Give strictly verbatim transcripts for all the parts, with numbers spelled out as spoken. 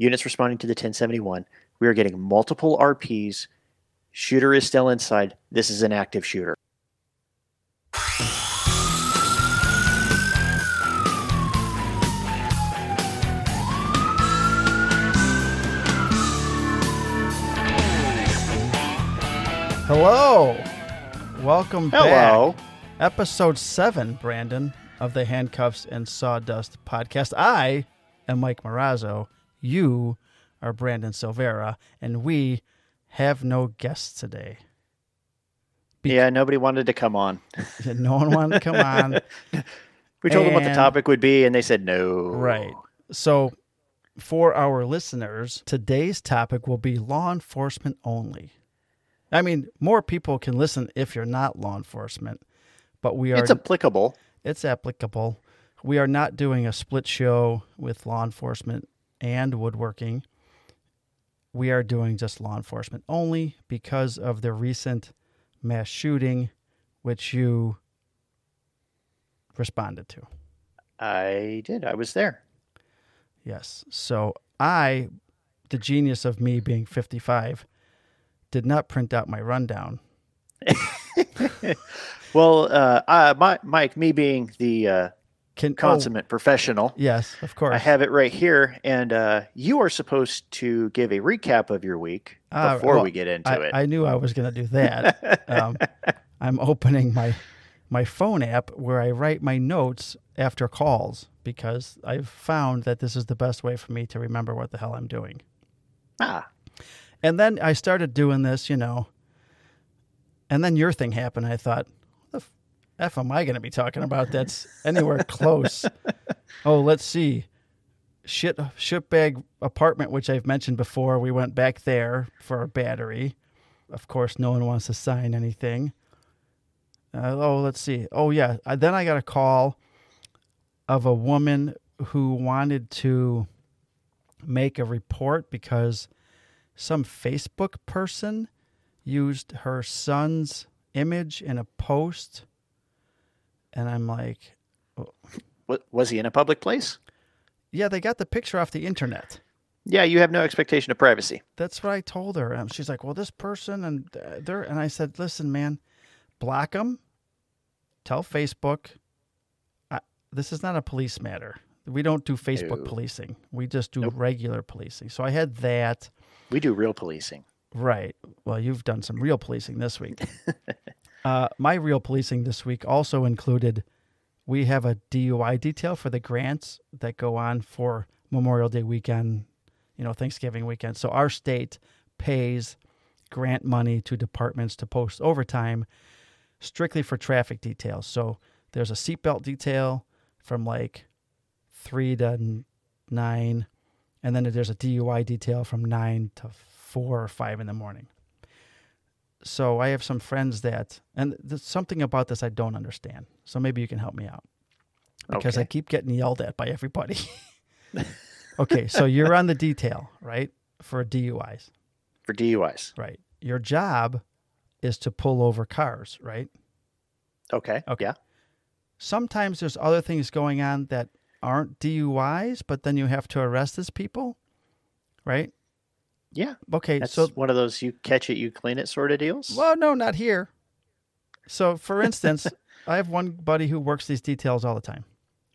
units responding to the ten seventy-one. We are getting multiple R Ps. Shooter is still inside. This is an active shooter. Hello. Welcome Hello. back. Episode seven, Brandon, of the Handcuffs and Sawdust podcast. I am Mike Marazzo. You are Brandon Silvera, and we have no guests today. Be- yeah, nobody wanted to come on. No one wanted to come on. We told and, them what the topic would be, and they said no. Right. So for our listeners, today's topic will be law enforcement only. I mean, more people can listen if you're not law enforcement, but we are... It's applicable. It's applicable. We are not doing a split show with law enforcement and woodworking. We are doing just law enforcement only because of the recent mass shooting, which you responded to. I did. I was there. Yes. So I, the genius of me being fifty-five... did not print out my rundown. Well, uh, I, my, Mike, me being the uh, Can, consummate oh, professional. Yes, of course. I have it right here. And uh, you are supposed to give a recap of your week uh, before well, we get into I, it. I knew I was going to do that. um, I'm opening my, my phone app where I write my notes after calls because I've found that this is the best way for me to remember what the hell I'm doing. Ah, And then I started doing this, you know, and then your thing happened. I thought, what the F am I going to be talking about that's anywhere close? Oh, let's see. Shit, shitbag apartment, which I've mentioned before. We went back there for a battery. Of course, no one wants to sign anything. Uh, oh, let's see. Oh, yeah. I, then I got a call of a woman who wanted to make a report because... some Facebook person used her son's image in a post, and I'm like... Oh. Was he in a public place? Yeah, they got the picture off the internet. Yeah, you have no expectation of privacy. That's what I told her. Um, she's like, well, this person, and they're, and I said, listen, man, block them, tell Facebook, I, this is not a police matter. We don't do Facebook no. policing. We just do nope. regular policing. So I had that... We do real policing. Right. Well, you've done some real policing this week. uh, my real policing this week also included, we have a D U I detail for the grants that go on for Memorial Day weekend, you know, Thanksgiving weekend. So our state pays grant money to departments to post overtime strictly for traffic details. So there's a seatbelt detail from like three to nine. And then there's a D U I detail from nine to four or five in the morning. So I have some friends that, and there's something about this I don't understand. So maybe you can help me out because okay. I keep getting yelled at by everybody. Okay. So you're on the detail, right? For D U Is. For D U Is. Right. Your job is to pull over cars, right? Okay. Okay. Yeah. Sometimes there's other things going on that aren't D U Is, but then you have to arrest these people, right? Yeah. Okay. That's so one of those you catch it, you clean it sort of deals? Well, no, not here. So, for instance, I have one buddy who works these details all the time.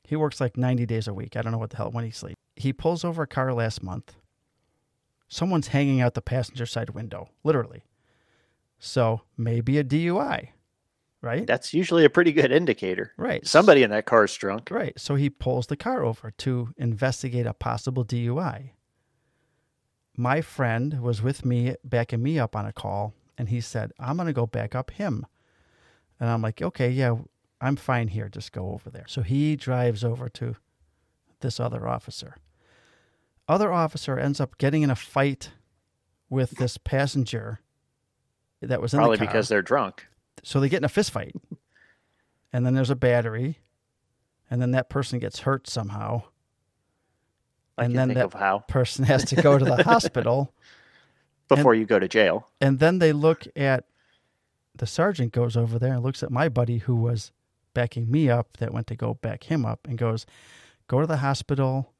He works like ninety days a week. I don't know what the hell when he sleeps. He pulls over a car last month. Someone's hanging out the passenger side window, literally. So, maybe a D U I. Right? That's usually a pretty good indicator. Right. Somebody in that car is drunk. Right. So he pulls the car over to investigate a possible D U I. My friend was with me, backing me up on a call, and he said, I'm going to go back up him. And I'm like, okay, yeah, I'm fine here. Just go over there. So he drives over to this other officer. Other officer ends up getting in a fight with this passenger that was in Probably the car. Probably because they're drunk. So they get in a fist fight, and then there's a battery, and then that person gets hurt somehow, I and then that how. person has to go to the hospital. Before and, you go to jail. And then they look at, the sergeant goes over there and looks at my buddy who was backing me up that went to go back him up and goes, go to the hospital,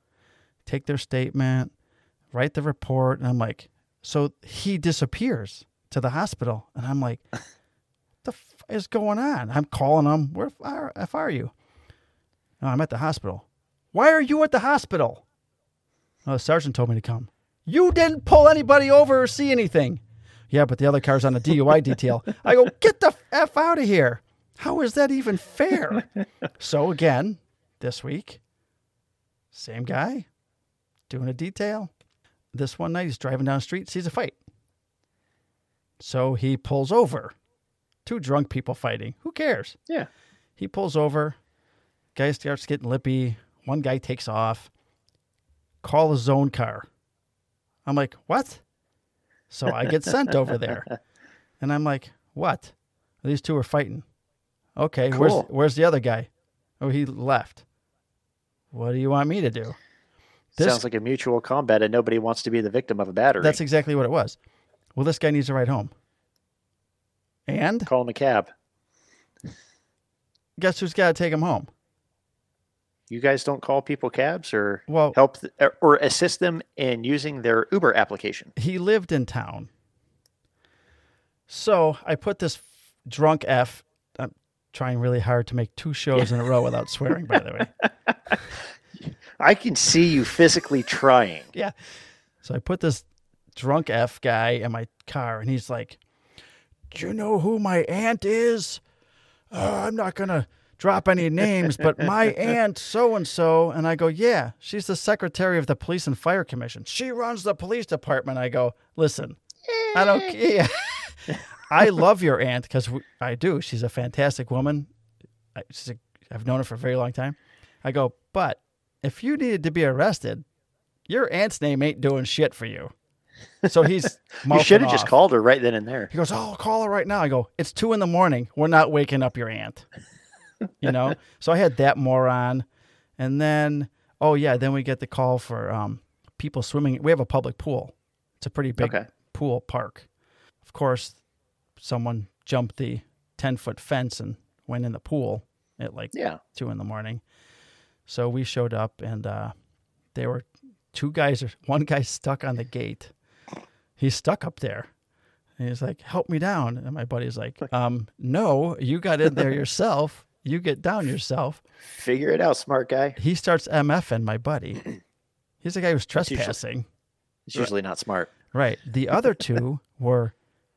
take their statement, write the report. And I'm like, so he disappears to the hospital. And I'm like, what the f- is going on? I'm calling him. Where the f- are you? No, I'm at the hospital. Why are you at the hospital? Oh, the sergeant told me to come. You didn't pull anybody over or see anything. Yeah, but the other car's on a D U I detail. I go, get the F out of here. How is that even fair? So again, this week, same guy, doing a detail. This one night, he's driving down the street, sees a fight. So he pulls over. Two drunk people fighting. Who cares? Yeah. He pulls over. Guy starts getting lippy. One guy takes off. Call his own car. I'm like, what? So I get sent over there. And I'm like, what? These two are fighting. Okay, cool. where's where's the other guy? Oh, he left. What do you want me to do? This, Sounds like a mutual combat and nobody wants to be the victim of a battery. That's exactly what it was. Well, this guy needs a ride home. And? Call him a cab. Guess who's got to take him home? You guys don't call people cabs or well, help th- or assist them in using their Uber application? He lived in town. So I put this f- drunk F. I'm trying really hard to make two shows yeah. in a row without swearing, by the way. I can see you physically trying. Yeah. So I put this drunk F guy in my car, and he's like, do you know who my aunt is? Oh, I'm not going to drop any names, but my aunt so-and-so. And I go, yeah, she's the secretary of the Police and Fire Commission. She runs the police department. I go, listen, Yay. I don't care. I love your aunt because I do. She's a fantastic woman. I, she's a, I've known her for a very long time. I go, but if you needed to be arrested, your aunt's name ain't doing shit for you. So he's You should have just called her right then and there. He goes, oh, I'll call her right now. I go, it's two in the morning. We're not waking up your aunt. You know, so I had that moron. And then, oh, yeah, then we get the call for um, people swimming. We have a public pool. It's a pretty big okay. pool park. Of course, someone jumped the ten-foot fence and went in the pool at like yeah. two in the morning. So we showed up, and uh, there were two guys. One guy stuck on the gate. He's stuck up there. And he's like, help me down. And my buddy's like, um, no, you got in there yourself. You get down yourself. Figure it out, smart guy. He starts MFing my buddy. He's the guy who's trespassing. It's usually, it's usually not smart. Right. The other two were,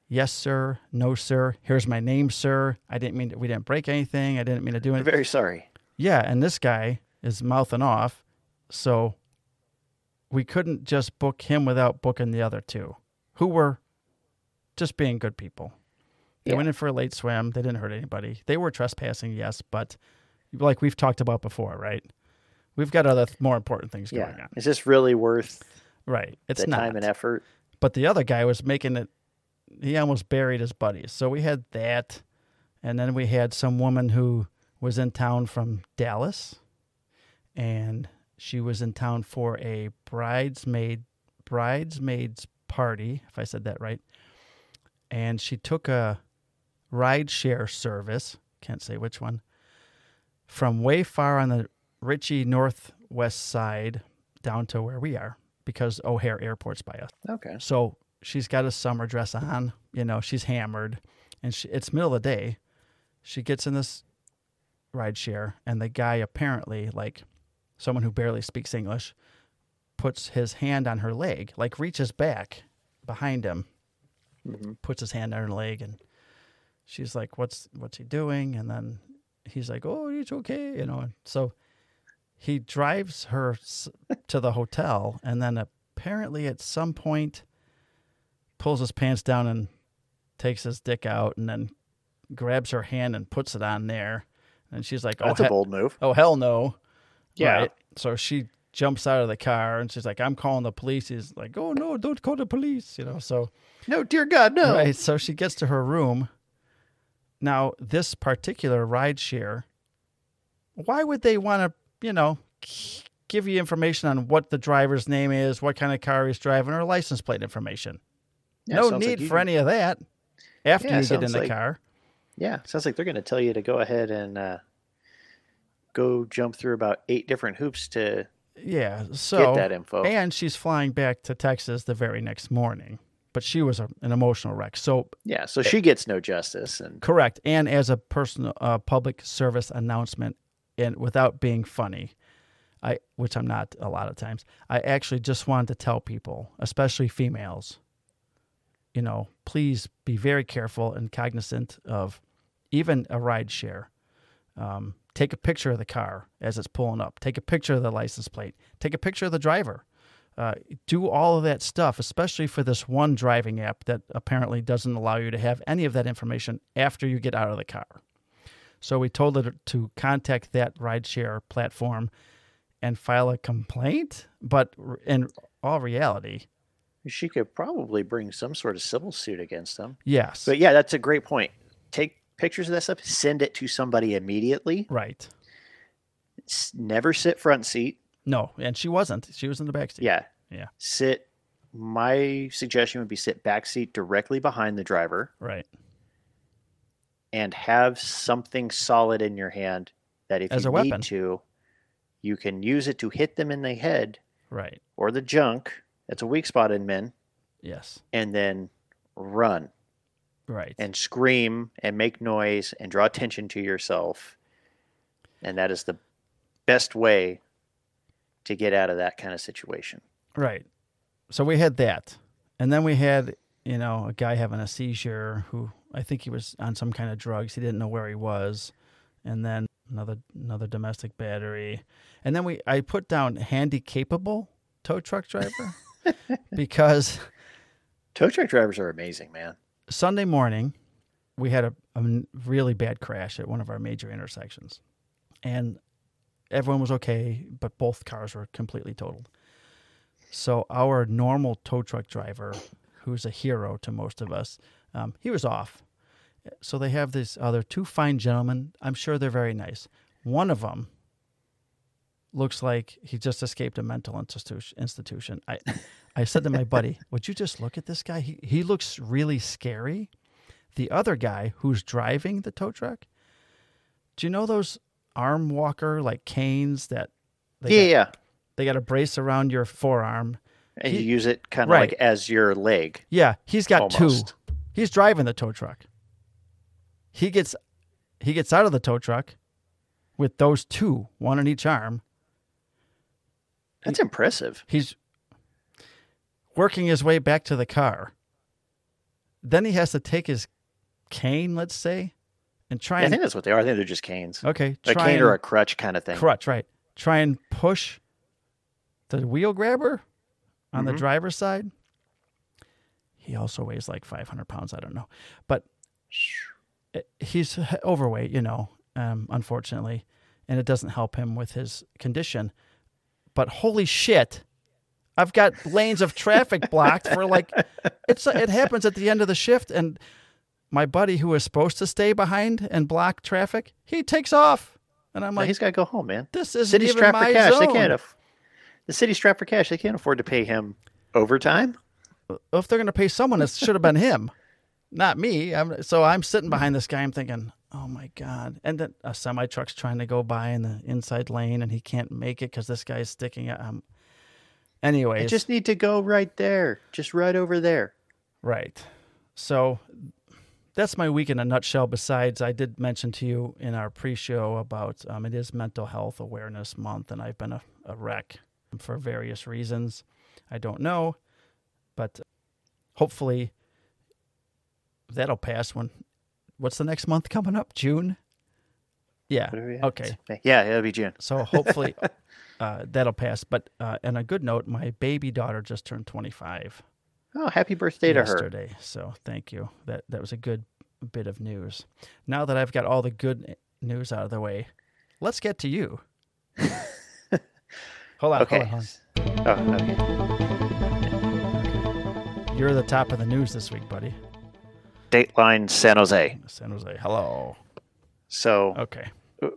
yes, sir. No, sir. Here's my name, sir. I didn't mean to, we didn't break anything. I didn't mean to do anything. I'm very sorry. Yeah. And this guy is mouthing off. So we couldn't just book him without booking the other two who were just being good people. They yeah. went in for a late swim. They didn't hurt anybody. They were trespassing, yes, but like we've talked about before, right? We've got other th- more important things yeah. going on. Is this really worth right? It's the not. time and effort? But the other guy was making it. He almost buried his buddies. So we had that, and then we had some woman who was in town from Dallas, and she was in town for a bridesmaid bridesmaids party. If I said that right, and she took a rideshare service, can't say which one, from way far on the Ritchie northwest side down to where we are because O'Hare Airport's by us. Okay. So she's got a summer dress on, you know, she's hammered, and she, it's middle of the day. She gets in this rideshare, and the guy apparently, like someone who barely speaks English, puts his hand on her leg, like reaches back behind him, mm-hmm. puts his hand on her leg, and she's like, what's what's he doing? And then he's like, oh, it's okay, you know. And so he drives her to the hotel, and then apparently at some point pulls his pants down and takes his dick out, and then grabs her hand and puts it on there. And she's like, oh, that's he- a bold move. Oh, hell no. Yeah. Right. So she jumps out of the car, and she's like, I'm calling the police. He's like, oh, no, don't call the police, you know, so. No, dear God, no. Right, so she gets to her room. Now, this particular rideshare, why would they want to, you know, give you information on what the driver's name is, what kind of car he's driving, or license plate information? Yeah, no need like for any of that after yeah, you get in the like, car. Yeah, sounds like they're going to tell you to go ahead and uh, go jump through about eight different hoops to Yeah, so get that info. And she's flying back to Texas the very next morning. But she was a, an emotional wreck. So yeah, so she gets no justice. And correct. And as a personal uh, public service announcement, and without being funny, I which I'm not a lot of times, I actually just wanted to tell people, especially females, you know, please be very careful and cognizant of even a ride share. Um, take a picture of the car as it's pulling up. Take a picture of the license plate. Take a picture of the driver. Uh, do all of that stuff, especially for this one driving app that apparently doesn't allow you to have any of that information after you get out of the car. So we told her to contact that rideshare platform and file a complaint. But in all reality, she could probably bring some sort of civil suit against them. Yes. But yeah, that's a great point. Take pictures of that stuff, send it to somebody immediately. Right. Never sit front seat. No, and she wasn't. She was in the back seat. Yeah. Yeah. Sit, my suggestion would be sit back seat directly behind the driver. Right. And have something solid in your hand that if As you a need weapon. to, you can use it to hit them in the head. Right. Or the junk. That's a weak spot in men. Yes. And then run. Right. And scream and make noise and draw attention to yourself. And that is the best way to get out of that kind of situation. Right. So we had that. And then we had, you know, a guy having a seizure who I think he was on some kind of drugs. He didn't know where he was. And then another another domestic battery. And then we I put down handy-capable tow truck driver because... Tow truck drivers are amazing, man. Sunday morning, we had a, a really bad crash at one of our major intersections. And... everyone was okay, but both cars were completely totaled. So our normal tow truck driver, who's a hero to most of us, um, he was off. So they have these other two fine gentlemen. I'm sure they're very nice. One of them looks like he just escaped a mental institution. I, I said to my buddy, would you just look at this guy? He, he looks really scary. The other guy who's driving the tow truck, do you know those... arm walker like canes that they yeah, got, yeah they got a brace around your forearm and he, you use it kind of right. like as your leg. Yeah, he's got almost. two. He's driving the tow truck. He gets he gets out of the tow truck with those two, one on each arm. That's he, impressive. He's working his way back to the car. Then he has to take his cane, let's say. And try. Yeah, I think that's what they are. I think they're just canes. Okay. A cane or a crutch kind of thing. Crutch, right. Try and push the wheel grabber on mm-hmm. the driver's side. He also weighs like five hundred pounds. I don't know. But he's overweight, you know, um, unfortunately. And it doesn't help him with his condition. But holy shit, I've got lanes of traffic blocked for like, it's it happens at the end of the shift and... my buddy who was supposed to stay behind and block traffic, he takes off. And I'm like, now he's got to go home, man. This isn't even my cash. zone. They can't af- the city's strapped for cash. They can't afford to pay him overtime. If they're going to pay someone, it should have been him, not me. I'm, so I'm sitting behind this guy. I'm thinking, oh, my God. And then a semi-truck's trying to go by in the inside lane, and he can't make it because this guy's sticking out. Um, anyways. I just need to go right there, just right over there. Right. So... that's my week in a nutshell. Besides, I did mention to you in our pre-show about um, it is Mental Health Awareness Month, and I've been a, a wreck for various reasons. I don't know, but hopefully that'll pass when... what's the next month coming up? June? Yeah. Okay. Yeah, it'll be June. So hopefully uh, that'll pass. But uh, on a good note, my baby daughter just turned twenty-five. Oh, happy birthday to yesterday. her. So thank you. That that was a good bit of news. Now that I've got all the good news out of the way, let's get to you. hold on, okay. hold on. Oh, okay. You're the top of the news this week, buddy. Dateline San Jose. San Jose, hello. So okay.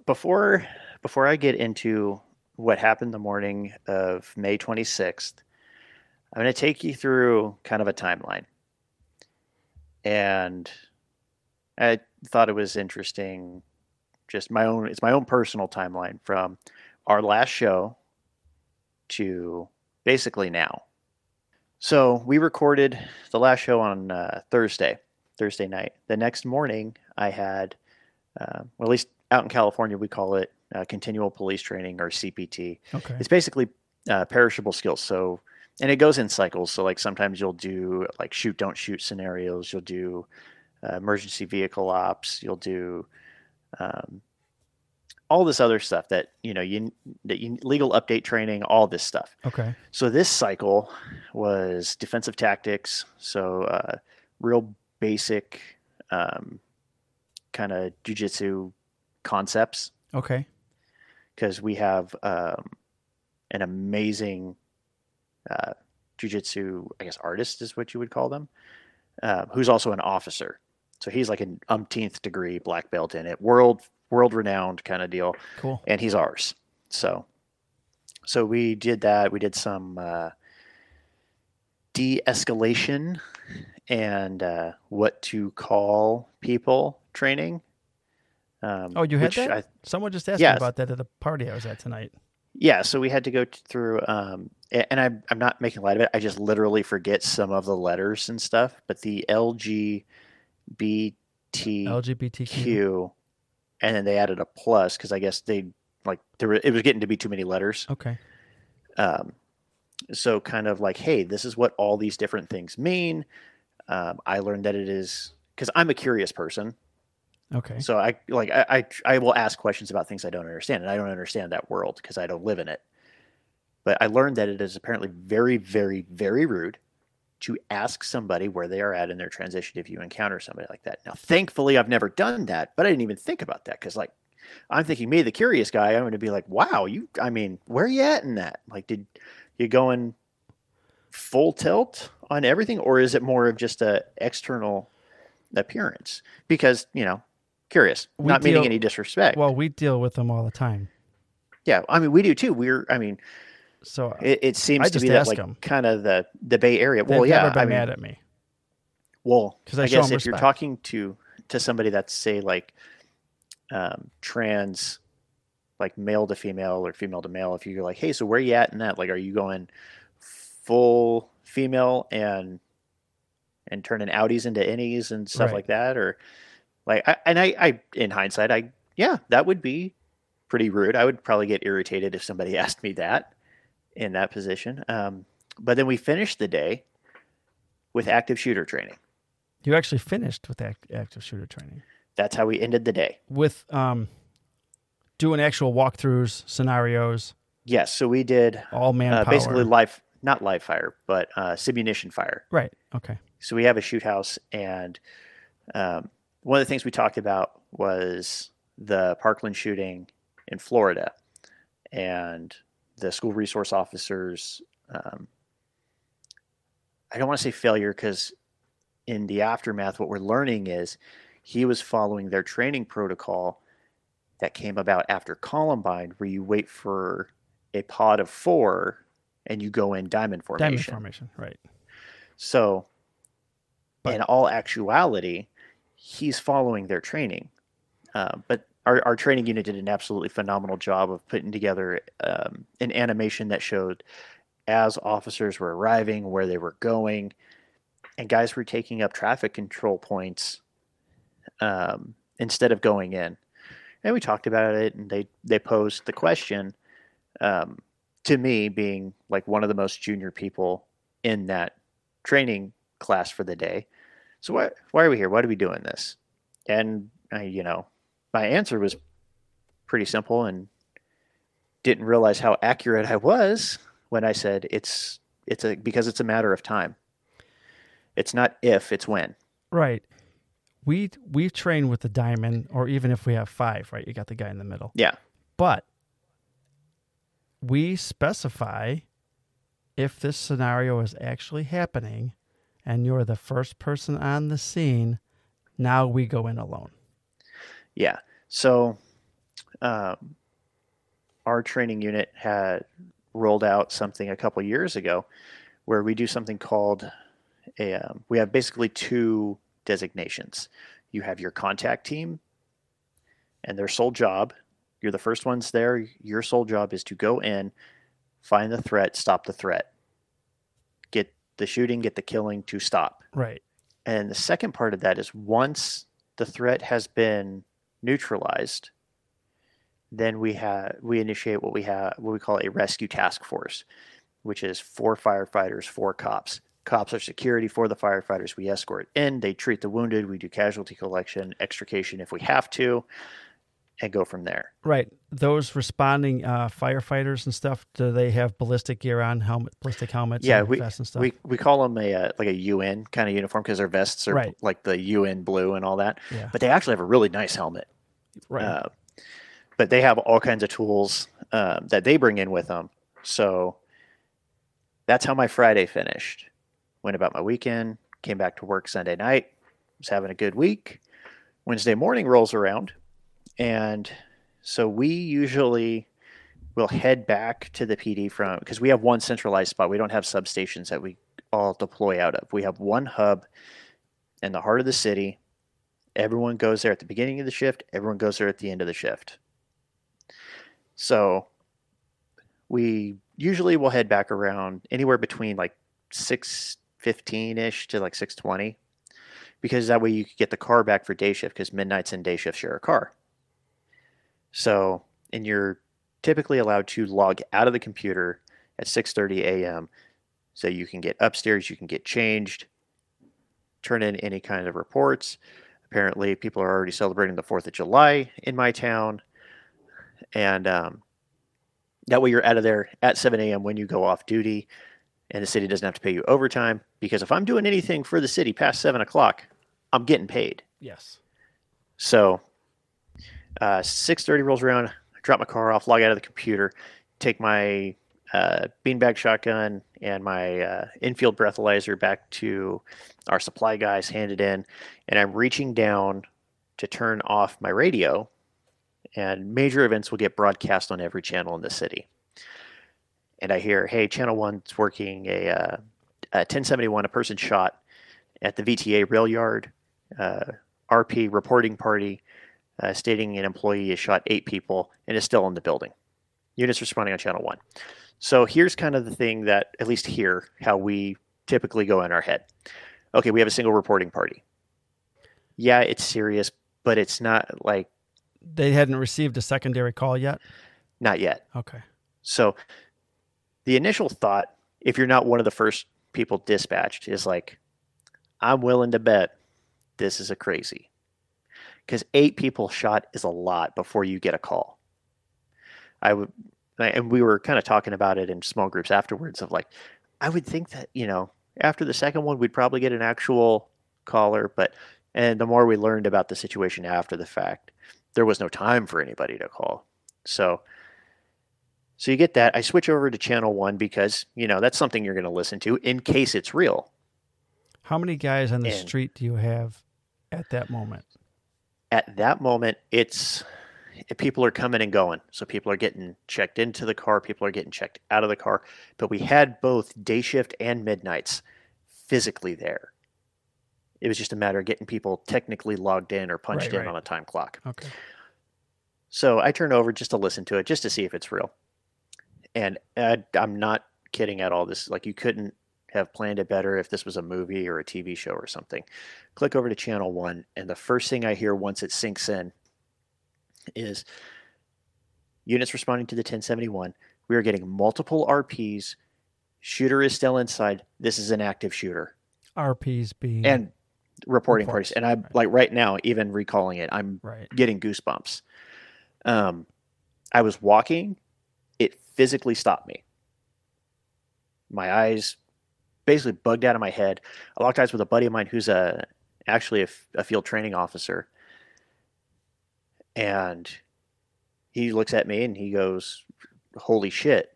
before before I get into what happened the morning of May twenty-sixth, I'm going to take you through kind of a timeline. And I thought it was interesting. Just my own, it's my own personal timeline from our last show to basically now. So we recorded the last show on uh, Thursday, Thursday night. The next morning I had, uh, well, at least out in California, we call it uh, continual police training, or C P T. Okay. It's basically uh, perishable skills. So, and it goes in cycles. So like sometimes you'll do like shoot, don't shoot scenarios. You'll do uh, emergency vehicle ops. You'll do um, all this other stuff that, you know, you, that you legal update training, all this stuff. Okay. So this cycle was defensive tactics. So uh, real basic um, kind of jujitsu concepts. Okay. Because we have um, an amazing uh, jujitsu, I guess, artist is what you would call them, uh, who's also an officer. So he's like an umpteenth degree black belt in it. World world-renowned kind of deal. Cool. And he's ours. So so we did that. We did some uh, de-escalation and uh, what to call people training. Um, oh, you had that? I, Someone just asked yeah, me about that at the party I was at tonight. Yeah, so we had to go through, um, and I'm, I'm not making light of it. I just literally forget some of the letters and stuff, but the L G B T Q and then they added a plus because I guess they like there were, it was getting to be too many letters. Okay. Um, so kind of like, hey, this is what all these different things mean. Um, I learned that it is because I'm a curious person. Okay. So I like I, I I will ask questions about things I don't understand, and I don't understand that world because I don't live in it. But I learned that it is apparently very, very, very rude to ask somebody where they are at in their transition if you encounter somebody like that. Now, thankfully, I've never done that, but I didn't even think about that because, like, I'm thinking me, the curious guy, I'm going to be like, wow, you. I mean, where are you at in that? Like, did you going full tilt on everything, or is it more of just a external appearance? Because you know. Curious, we not deal, meaning any disrespect. Well, we deal with them all the time. Yeah, I mean, we do too. We're, I mean, so it, it seems I to be that, like them. kind of the, the Bay Area. They've well, yeah, never been I mean, mad at me. Well, because I, I guess if respect. You're talking to to somebody that's say like um, trans, like male to female or female to male, if you're like, hey, so where are you at in that? Like, are you going full female and and turning outies into innies and stuff right. like that, or? Like, I, and I, I, in hindsight, I, yeah, that would be pretty rude. I would probably get irritated if somebody asked me that in that position. Um, but then we finished the day with active shooter training. You actually finished with act, active shooter training. That's how we ended the day. With um, doing actual walkthroughs, scenarios. Yes. So we did all manpower. Uh, basically live, not live fire, but uh, submunition fire. Right. Okay. So we have a shoot house and, um, one of the things we talked about was the Parkland shooting in Florida and the school resource officers. Um, I don't want to say failure because in the aftermath, what we're learning is he was following their training protocol that came about after Columbine, where you wait for a pod of four and you go in diamond formation. Diamond formation, right. So but- in all actuality... he's following their training. Uh, but our, our training unit did an absolutely phenomenal job of putting together um, an animation that showed as officers were arriving, where they were going, and guys were taking up traffic control points um, instead of going in. And we talked about it, and they, they posed the question um, to me being like one of the most junior people in that training class for the day. So why why are we here? Why are we doing this? And uh, you know, my answer was pretty simple, and didn't realize how accurate I was when I said it's it's a because it's a matter of time. It's not if, it's when. Right. We we train with the diamond, or even if we have five, right? You got the guy in the middle. Yeah. But we specify if this scenario is actually happening. And you're the first person on the scene. Now we go in alone. Yeah. So um, our training unit had rolled out something a couple years ago where we do something called, a, um, we have basically two designations. You have your contact team and their sole job. You're the first ones there. Your sole job is to go in, Find the threat, stop the threat. Get the shooting, get the killing to stop. Right. And the second part of that is once the threat has been neutralized, then we have we initiate what we have what we call a rescue task force, which is four firefighters, four cops. Cops are security for the firefighters. We escort in, they treat the wounded, we do casualty collection, extrication if we have to, and go from there. Right. Those responding uh, firefighters and stuff, do they have ballistic gear on, helmet, ballistic helmets? Yeah, and we, vests and stuff? we we call them a uh, like a U N kind of uniform because their vests are right. like the U N blue and all that. Yeah. But they actually have a really nice helmet. Right. Uh, but they have all kinds of tools um, that they bring in with them. So that's how my Friday finished. Went about my weekend, came back to work Sunday night, was having a good week. Wednesday morning rolls around. And so we usually will head back to the P D from, because we have one centralized spot. We don't have substations that we all deploy out of. We have one hub in the heart of the city. Everyone goes there at the beginning of the shift. Everyone goes there at the end of the shift. So we usually will head back around anywhere between like six fifteen-ish to like six twenty, because that way you could get the car back for day shift, because midnights and day shift share a car. So, and you're typically allowed to log out of the computer at six thirty a.m. so you can get upstairs, you can get changed, turn in any kind of reports. Apparently, people are already celebrating the fourth of July in my town. And um, that way you're out of there at seven a.m. when you go off duty, and the city doesn't have to pay you overtime. Because if I'm doing anything for the city past seven o'clock, I'm getting paid. Yes. So... Uh, six thirty rolls around, I drop my car off, log out of the computer, take my uh, beanbag shotgun and my uh, infield breathalyzer back to our supply guys, hand it in, and I'm reaching down to turn off my radio, and major events will get broadcast on every channel in the city. And I hear, hey, Channel one's working a, uh, a ten seventy-one, a person shot at the V T A rail yard, uh, R P reporting party, Uh, stating an employee has shot eight people and is still in the building. Units responding on Channel one. So here's kind of the thing that, at least here, how we typically go in our head. Okay, we have a single reporting party. Yeah, it's serious, but it's not like... They hadn't received a secondary call yet? Not yet. Okay. So the initial thought, if you're not one of the first people dispatched, is like, I'm willing to bet this is a crazy. Because eight people shot is a lot before you get a call. I would, and we were kind of talking about it in small groups afterwards of like, I would think that, you know, after the second one, we'd probably get an actual caller. But, and the more we learned about the situation after the fact, there was no time for anybody to call. So, so you get that. I switch over to Channel one because, you know, that's something you're going to listen to in case it's real. How many guys on the and, street do you have at that moment? At that moment, it's people are coming and going. So people are getting checked into the car. People are getting checked out of the car. But we had both day shift and midnights physically there. It was just a matter of getting people technically logged in or punched right, in right. on a time clock. Okay. So I turn over just to listen to it, just to see if it's real. And I, I'm not kidding at all. This like you couldn't have planned it better if this was a movie or a T V show or something. Click over to Channel one, and the first thing I hear once it sinks in is units responding to the ten seventy-one. We are getting multiple R Ps. Shooter is still inside. This is an active shooter. R Ps being... And reporting reports. parties. And I'm right. like right now, even recalling it, I'm right. getting goosebumps. Um, I was walking. It physically stopped me. My eyes... basically bugged out of my head. I locked eyes with a buddy of mine who's a actually a, a field training officer, and he looks at me and he goes, "Holy shit!"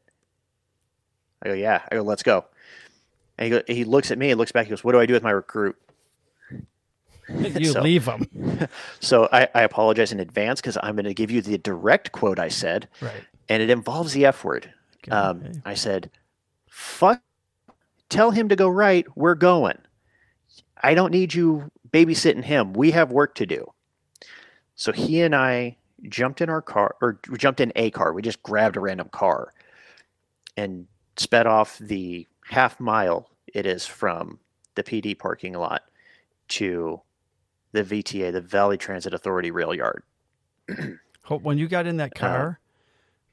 I go, "Yeah." I go, "Let's go." And he go, he looks at me, and looks back, he goes, "What do I do with my recruit?" You so, leave him. So I, I apologize in advance because I'm going to give you the direct quote I said, right? And it involves the F word. Okay. Um, I said, "Fuck." Tell him to go right. We're going. I don't need you babysitting him. We have work to do. So he and I jumped in our car, or we jumped in a car. We just grabbed a random car and sped off the half mile it is from the P D parking lot to the V T A, the Valley Transit Authority rail yard. When you got in that car, uh,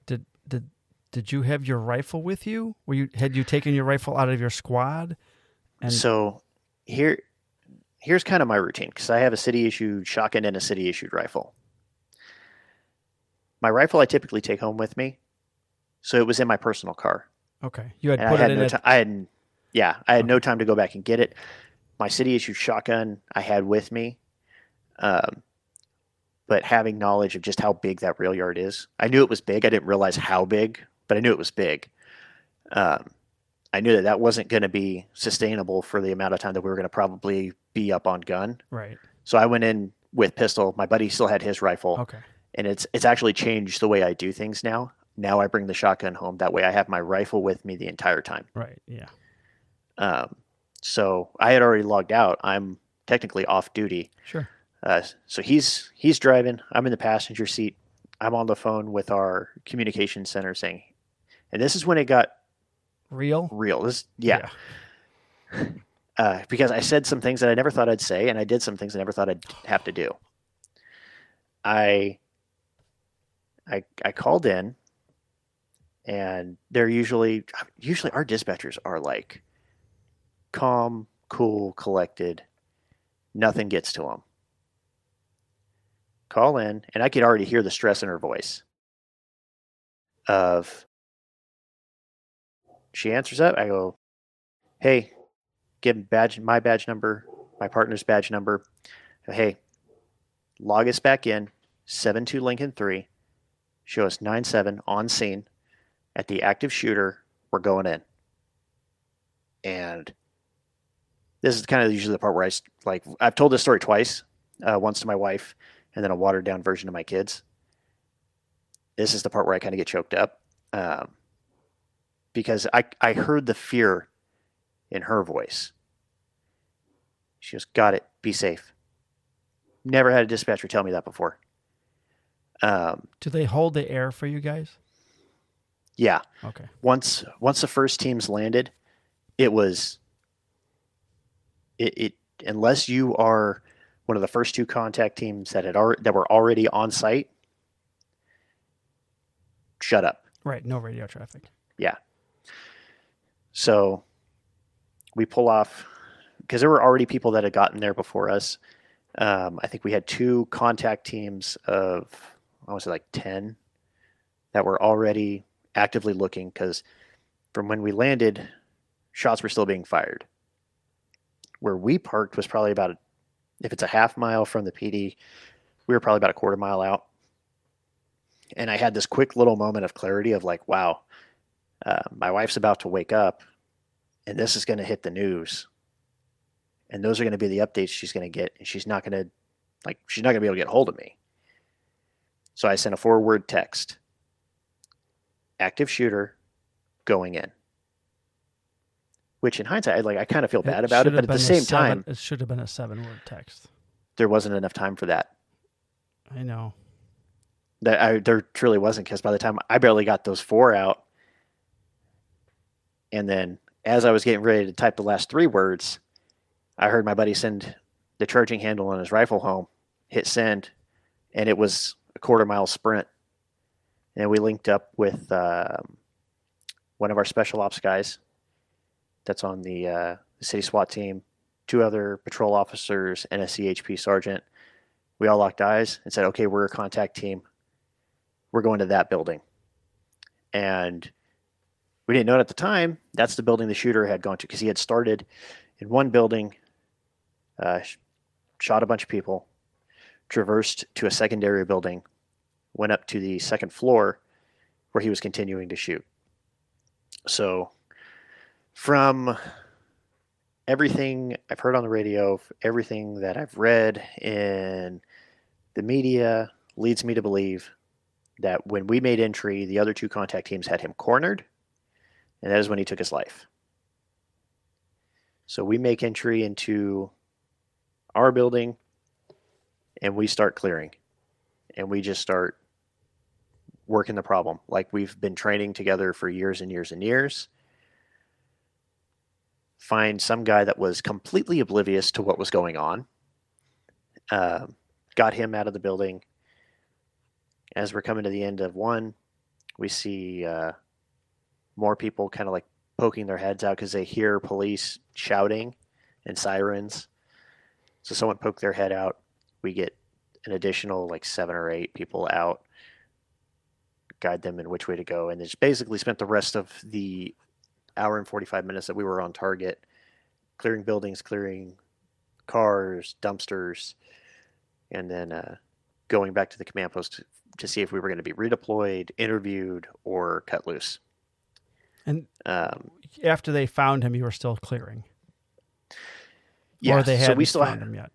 did did did you have your rifle with you? Were you had you taken your rifle out of your squad? And so here, here's kind of my routine, because I have a city-issued shotgun and a city-issued rifle. My rifle I typically take home with me, so it was in my personal car. Okay, you had and put I had it no in. T- a... I had, yeah, I had okay. no time to go back and get it. My city-issued shotgun I had with me, um, but having knowledge of just how big that rail yard is, I knew it was big. I didn't realize how big, but I knew it was big. Um, I knew that that wasn't going to be sustainable for the amount of time that we were going to probably be up on gun. Right. So I went in with pistol. My buddy still had his rifle. Okay. And it's it's actually changed the way I do things now. Now I bring the shotgun home. That way I have my rifle with me the entire time. Right, yeah. Um, so I had already logged out. I'm technically off duty. Sure. Uh, so he's he's driving. I'm in the passenger seat. I'm on the phone with our communication center saying, and this is when it got real. Real. This, yeah. yeah. uh, because I said some things that I never thought I'd say, and I did some things I never thought I'd have to do. I... I, I called in, and they're usually, usually our dispatchers are like calm, cool, collected. Nothing gets to them. Call in, and I could already hear the stress in her voice of, she answers up. I go, hey, give badge, my badge number, my partner's badge number. Go, hey, log us back in, seven two Lincoln three. Show us nine seven on scene at the active shooter. We're going in. And this is kind of usually the part where I, like, I've told this story twice, uh, once to my wife and then a watered down version to my kids. This is the part where I kind of get choked up um, because I, I heard the fear in her voice. She goes, got it. Be safe. Never had a dispatcher tell me that before. Um, do they hold the air for you guys? Yeah. Okay. Once, once the first teams landed, it was, it, it, unless you are one of the first two contact teams that had already, that were already on site, shut up. Right. No radio traffic. Yeah. So we pull off because there were already people that had gotten there before us. Um, I think we had two contact teams of, I want to say like ten that were already actively looking because from when we landed, shots were still being fired. Where we parked was probably about, a, if it's a half mile from the P D, we were probably about a quarter mile out. And I had this quick little moment of clarity of like, wow, uh, my wife's about to wake up and this is going to hit the news. And those are going to be the updates she's going to get. And she's not going to, like, she's not going to be able to get a hold of me. So I sent a four-word text. Active shooter going in. Which in hindsight, like I kind of feel bad about it, but at the same time, it should have been a seven-word text. There wasn't enough time for that. I know. That I there truly wasn't, because by the time I barely got those four out, and then as I was getting ready to type the last three words, I heard my buddy send the charging handle on his rifle home, hit send, and it was a quarter mile sprint. And we linked up with uh, one of our special ops guys that's on the uh, city SWAT team, two other patrol officers, and a C H P sergeant. We all locked eyes and said, okay, we're a contact team. We're going to that building. And we didn't know it at the time. That's the building the shooter had gone to because he had started in one building, uh, shot a bunch of people, traversed to a secondary building, went up to the second floor where he was continuing to shoot. So from everything I've heard on the radio, everything that I've read in the media leads me to believe that when we made entry, the other two contact teams had him cornered, and that is when he took his life. So we make entry into our building, and we start clearing, and we just start working the problem. Like, we've been training together for years and years and years. Find some guy that was completely oblivious to what was going on. Uh, got him out of the building. As we're coming to the end of one, we see uh, more people kind of like poking their heads out because they hear police shouting and sirens. So someone poked their head out. We get an additional like seven or eight people out, guide them in which way to go. And they just basically spent the rest of the hour and forty-five minutes that we were on target, clearing buildings, clearing cars, dumpsters, and then uh, going back to the command post to, to see if we were going to be redeployed, interviewed, or cut loose. And um, after they found him, you were still clearing? Yeah, or they hadn't so we still found had, him yet?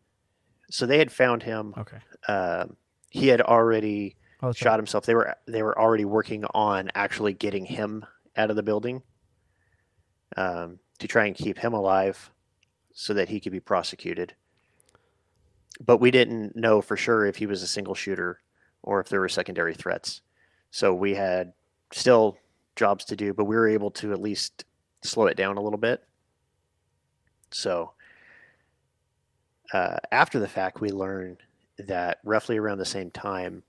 So they had found him. Okay. Uh, he had already oh, shot right. himself. They were they were already working on actually getting him out of the building. Um, to try and keep him alive so that he could be prosecuted. But we didn't know for sure if he was a single shooter or if there were secondary threats. So we had still jobs to do, but we were able to at least slow it down a little bit. So uh, after the fact, we learned that roughly around the same time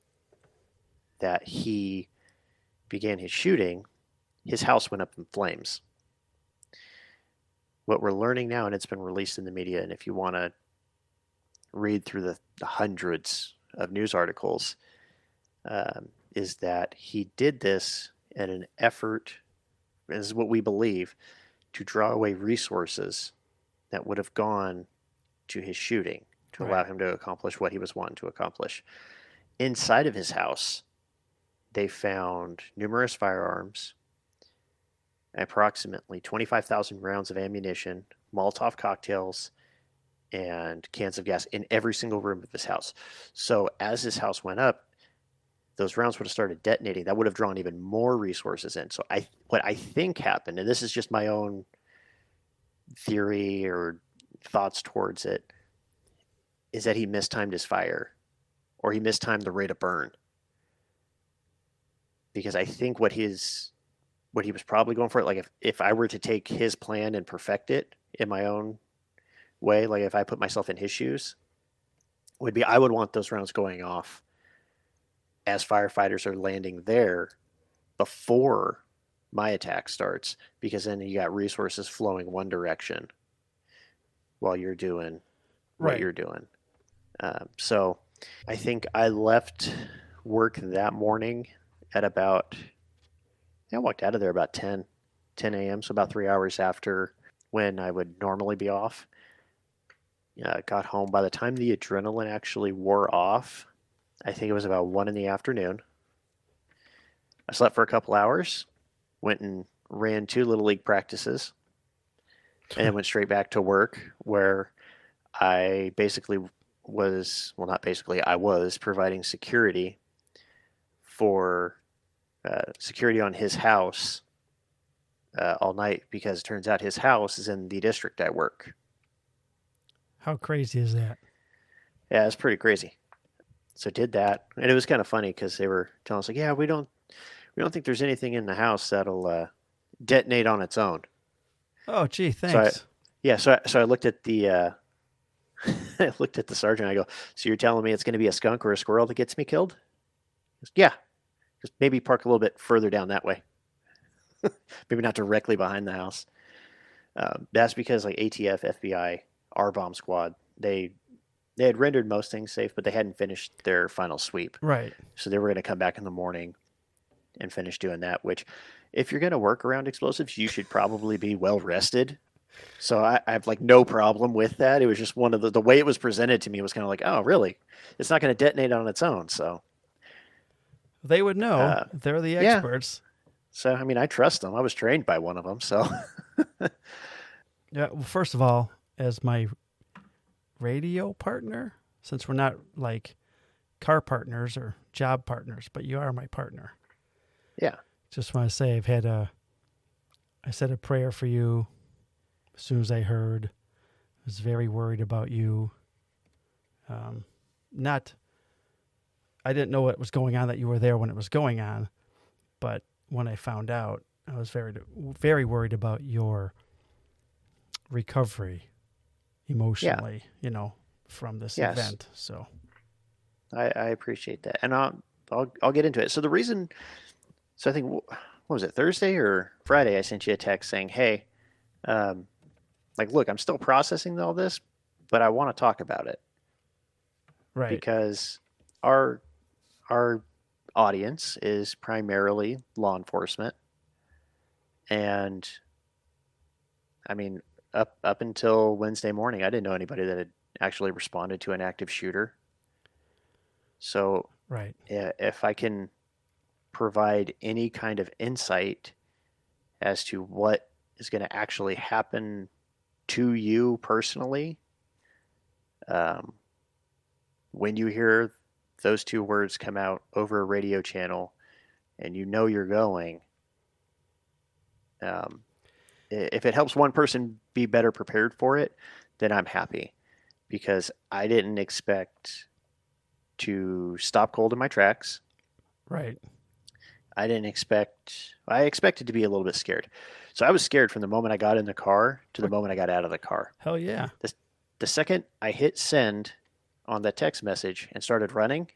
that he began his shooting, his house went up in flames. What we're learning now, and it's been released in the media, and if you want to read through the, the hundreds of news articles, um, is that he did this in an effort, and this is what we believe, to draw away resources that would have gone to his shooting to right. allow him to accomplish what he was wanting to accomplish. Inside of his house, they found numerous firearms, approximately twenty-five thousand rounds of ammunition, Molotov cocktails, and cans of gas in every single room of his house. So as his house went up, those rounds would have started detonating. That would have drawn even more resources in. So I, what I think happened, and this is just my own theory or thoughts towards it, is that he mistimed his fire, or he mistimed the rate of burn. Because I think what his... what he was probably going for, it like if, if I were to take his plan and perfect it in my own way, like if I put myself in his shoes, would be I would want those rounds going off as firefighters are landing there before my attack starts, because then you got resources flowing one direction while you're doing right. what you're doing. Um, so I think I left work that morning at about... I walked out of there about ten a.m., so about three hours after when I would normally be off. Uh, got home. By the time the adrenaline actually wore off, I think it was about one in the afternoon. I slept for a couple hours, went and ran two Little League practices, and then went straight back to work where I basically was, well, not basically, I was providing security for... Uh, security on his house uh, all night, because it turns out his house is in the district I work. How crazy is that? Yeah, it's pretty crazy. So did that, and it was kind of funny because they were telling us like, "Yeah, we don't, we don't think there's anything in the house that'll uh, detonate on its own." Oh, gee, thanks. So I, yeah, so I, so I looked at the, uh, I looked at the sergeant. I go, "So you're telling me it's going to be a skunk or a squirrel that gets me killed?" Goes, yeah. Just maybe park a little bit further down that way. Maybe not directly behind the house. Um, that's because like A T F, F B I, our bomb squad, they they had rendered most things safe, but they hadn't finished their final sweep. Right. So they were going to come back in the morning and finish doing that, which if you're going to work around explosives, you should probably be well rested. So I, I have like no problem with that. It was just one of the, the way it was presented to me was kind of like, oh, really? It's not going to detonate on its own. So. They would know. Uh, They're the experts. Yeah. So, I mean, I trust them. I was trained by one of them, so. Yeah. Well, first of all, as my radio partner, since we're not like car partners or job partners, but you are my partner. Yeah. Just want to say I've had a, I said a prayer for you as soon as I heard. I was very worried about you. Um, not... I didn't know what was going on, that you were there when it was going on, But when I found out, I was very, very worried about your recovery emotionally, yeah. you know, from this yes. event. So I, I appreciate that. And I'll, I'll, I'll get into it. So the reason, so I think, what was it, Thursday or Friday? I sent you a text saying, hey, um, like, look, I'm still processing all this, but I want to talk about it. Right. Because our, our audience is primarily law enforcement. And I mean, up, up until Wednesday morning, I didn't know anybody that had actually responded to an active shooter. So right. if I can provide any kind of insight as to what is going to actually happen to you personally, um, when you hear those two words come out over a radio channel and you know you're going, um, if it helps one person be better prepared for it, then I'm happy, because I didn't expect to stop cold in my tracks. Right. I didn't expect, I expected to be a little bit scared. So I was scared from the moment I got in the car to the moment I got out of the car. Hell yeah. The, the second I hit send on that text message and started running,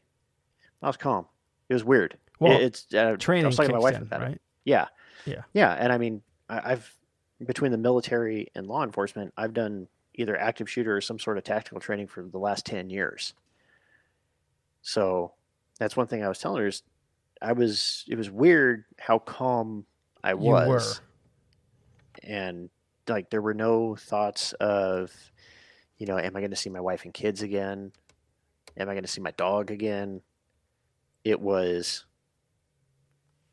I was calm. It was weird. Well, it, it's uh, training. I was talking to my wife in, about right? it. Yeah. Yeah. Yeah. And I mean, I, I've, between the military and law enforcement, I've done either active shooter or some sort of tactical training for the last ten years. So that's one thing I was telling her is I was, it was weird how calm I was. You were. And like, there were no thoughts of, you know, am I going to see my wife and kids again? Am I going to see my dog again? It was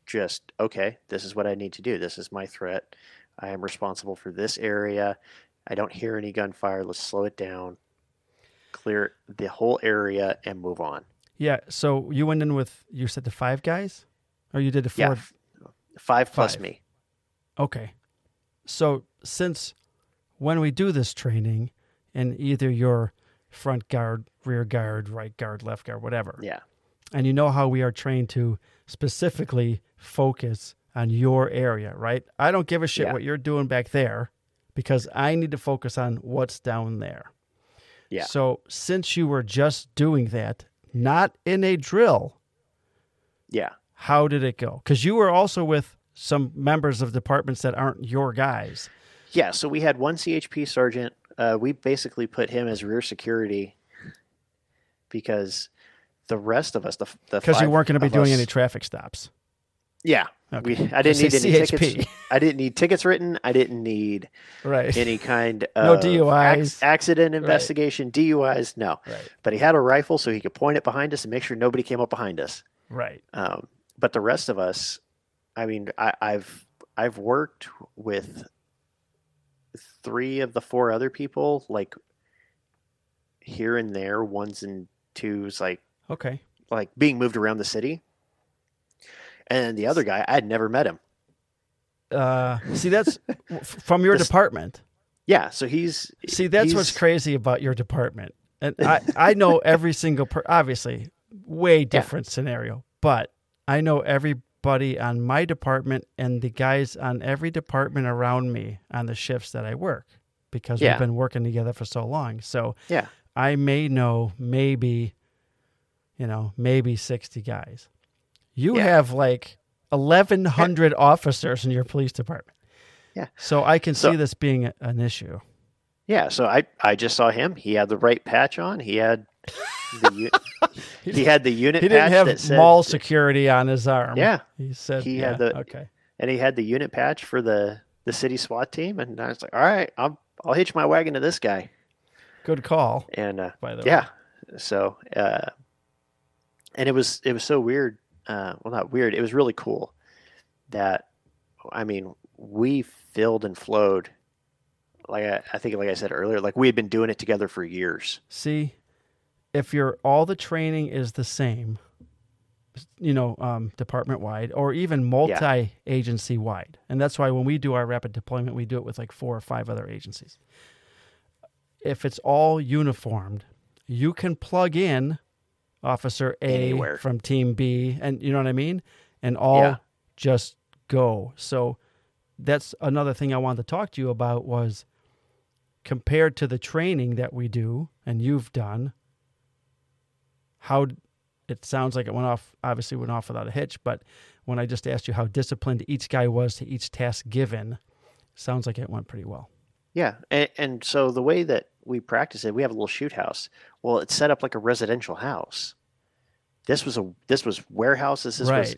just, okay, this is what I need to do. This is my threat. I am responsible for this area. I don't hear any gunfire. Let's slow it down, clear the whole area, and move on. Yeah. So you went in with, you said the five guys, or you did the four? Yeah, f- five plus five. Me. Okay. So since when we do this training, and either your front guard, rear guard, right guard, left guard, whatever. Yeah. And you know how we are trained to specifically focus on your area, right? I don't give a shit yeah. what you're doing back there, because I need to focus on what's down there. Yeah. So since you were just doing that, not in a drill, yeah. how did it go? Because you were also with some members of departments that aren't your guys. Yeah, so we had one C H P sergeant. Uh, we basically put him as rear security because the rest of us, the because you weren't going to be doing us, any traffic stops. Yeah. Okay. We, I didn't need any C H P. Tickets. I didn't need tickets written. I didn't need right. any kind of no D U Is. Ac- accident investigation, right. D U Is, no. Right. But he had a rifle so he could point it behind us and make sure nobody came up behind us. Right. Um, but the rest of us, I mean, I, I've I've worked with three of the four other people, like here and there, ones and twos, like okay, like being moved around the city. And the other guy, I had never met him. Uh, see, that's from your this, department. Yeah, so he's... See, that's he's, what's crazy about your department. And I, I know every single... Per, obviously, way different yeah. scenario. But I know everybody on my department and the guys on every department around me on the shifts that I work. Because yeah. we've been working together for so long. So yeah. I may know maybe, you know, maybe sixty guys. You yeah. have like eleven hundred yeah. officers in your police department. Yeah. So I can so, see this being a, an issue. Yeah. So I, I just saw him. He had the right patch on. He had the, he, he had the unit patch. He didn't patch have that said, mall security on his arm. Yeah. He said, he yeah, had the, okay. And he had the unit patch for the, the city SWAT team. And I was like, all right, I'll, I'll hitch my wagon to this guy. Good call. And, uh, by the yeah. way. So, uh, and it was, it was so weird. Uh, well, not weird. It was really cool that, I mean, we filled and flowed. Like I, I think, like I said earlier, like we had been doing it together for years. See, if you're all the training is the same, you know, um, department wide or even multi agency wide. And that's why when we do our rapid deployment, we do it with like four or five other agencies. If it's all uniformed, you can plug in Officer A Anywhere. From Team B, and you know what I mean? And all yeah. just go. So that's another thing I wanted to talk to you about was compared to the training that we do and you've done, how it sounds like it went off, obviously went off without a hitch, but when I just asked you how disciplined each guy was to each task given, sounds like it went pretty well. Yeah. And, and so the way that we practice it, we have a little shoot house. Well, it's set up like a residential house. This was a, this was warehouses. This right. was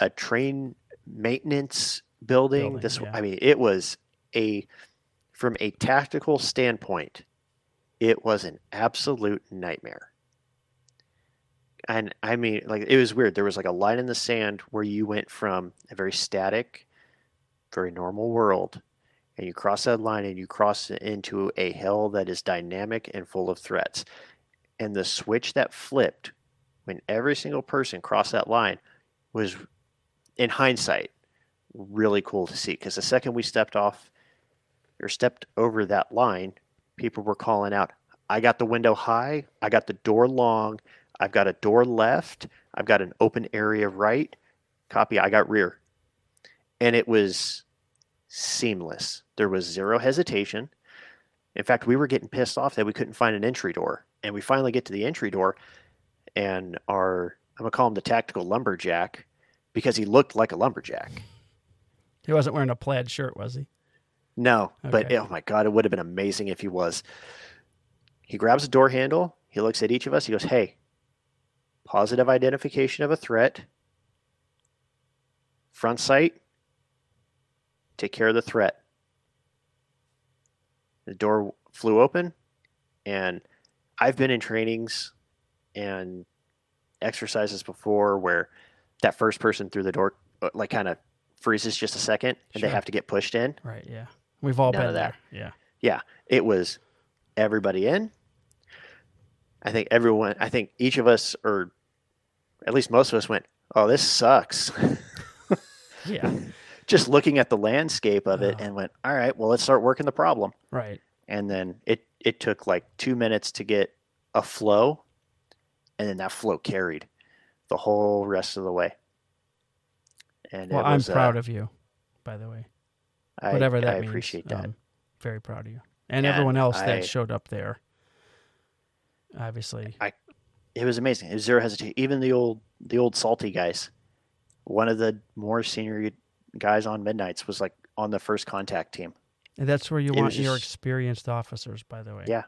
a train maintenance building. building this, yeah. I mean, it was a, from a tactical standpoint, it was an absolute nightmare. And I mean, like, it was weird. There was like a line in the sand where you went from a very static, very normal world, and you cross that line and you cross into a hell that is dynamic and full of threats. And the switch that flipped when every single person crossed that line was, in hindsight, really cool to see. Because the second we stepped off or stepped over that line, people were calling out, I got the window high, I got the door long, I've got a door left, I've got an open area right, copy, I got rear. And it was seamless. There was zero hesitation. In fact, we were getting pissed off that we couldn't find an entry door. And we finally get to the entry door, and our, I'm going to call him the tactical lumberjack, because he looked like a lumberjack. He wasn't wearing a plaid shirt, was he? No, okay. But oh my God, it would have been amazing if he was. He grabs a door handle. He looks at each of us. He goes, hey, positive identification of a threat. Front sight. Take care of the threat. The door flew open, and I've been in trainings and exercises before where that first person through the door like kind of freezes just a second and sure. They have to get pushed in. Right, yeah. We've all None been of that. there. Yeah. Yeah, it was everybody in. I think everyone, I think each of us, or at least most of us, went, oh, this sucks. Yeah. Just looking at the landscape of it oh. and went, all right, well, let's start working the problem. Right. And then it, it took like two minutes to get a flow, and then that flow carried the whole rest of the way. And well, it was, I'm proud uh, of you, by the way. I, Whatever that I means. I appreciate that. I'm very proud of you. And, and everyone else I, that showed up there, obviously. I, it was amazing. It was zero hesitation. Even the old the old salty guys, one of the more senior guys on midnights was like on the first contact team. And that's where you want just, your experienced officers, by the way. Yeah.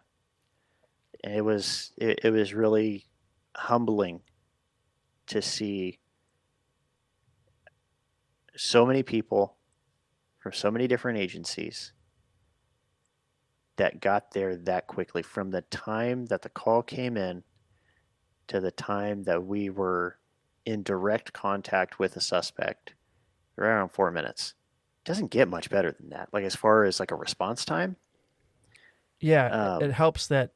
It was, it, it was really humbling to see so many people from so many different agencies that got there that quickly from the time that the call came in to the time that we were in direct contact with a suspect. Around four minutes. Doesn't get much better than that. Like as far as like a response time. Yeah. Um, it helps that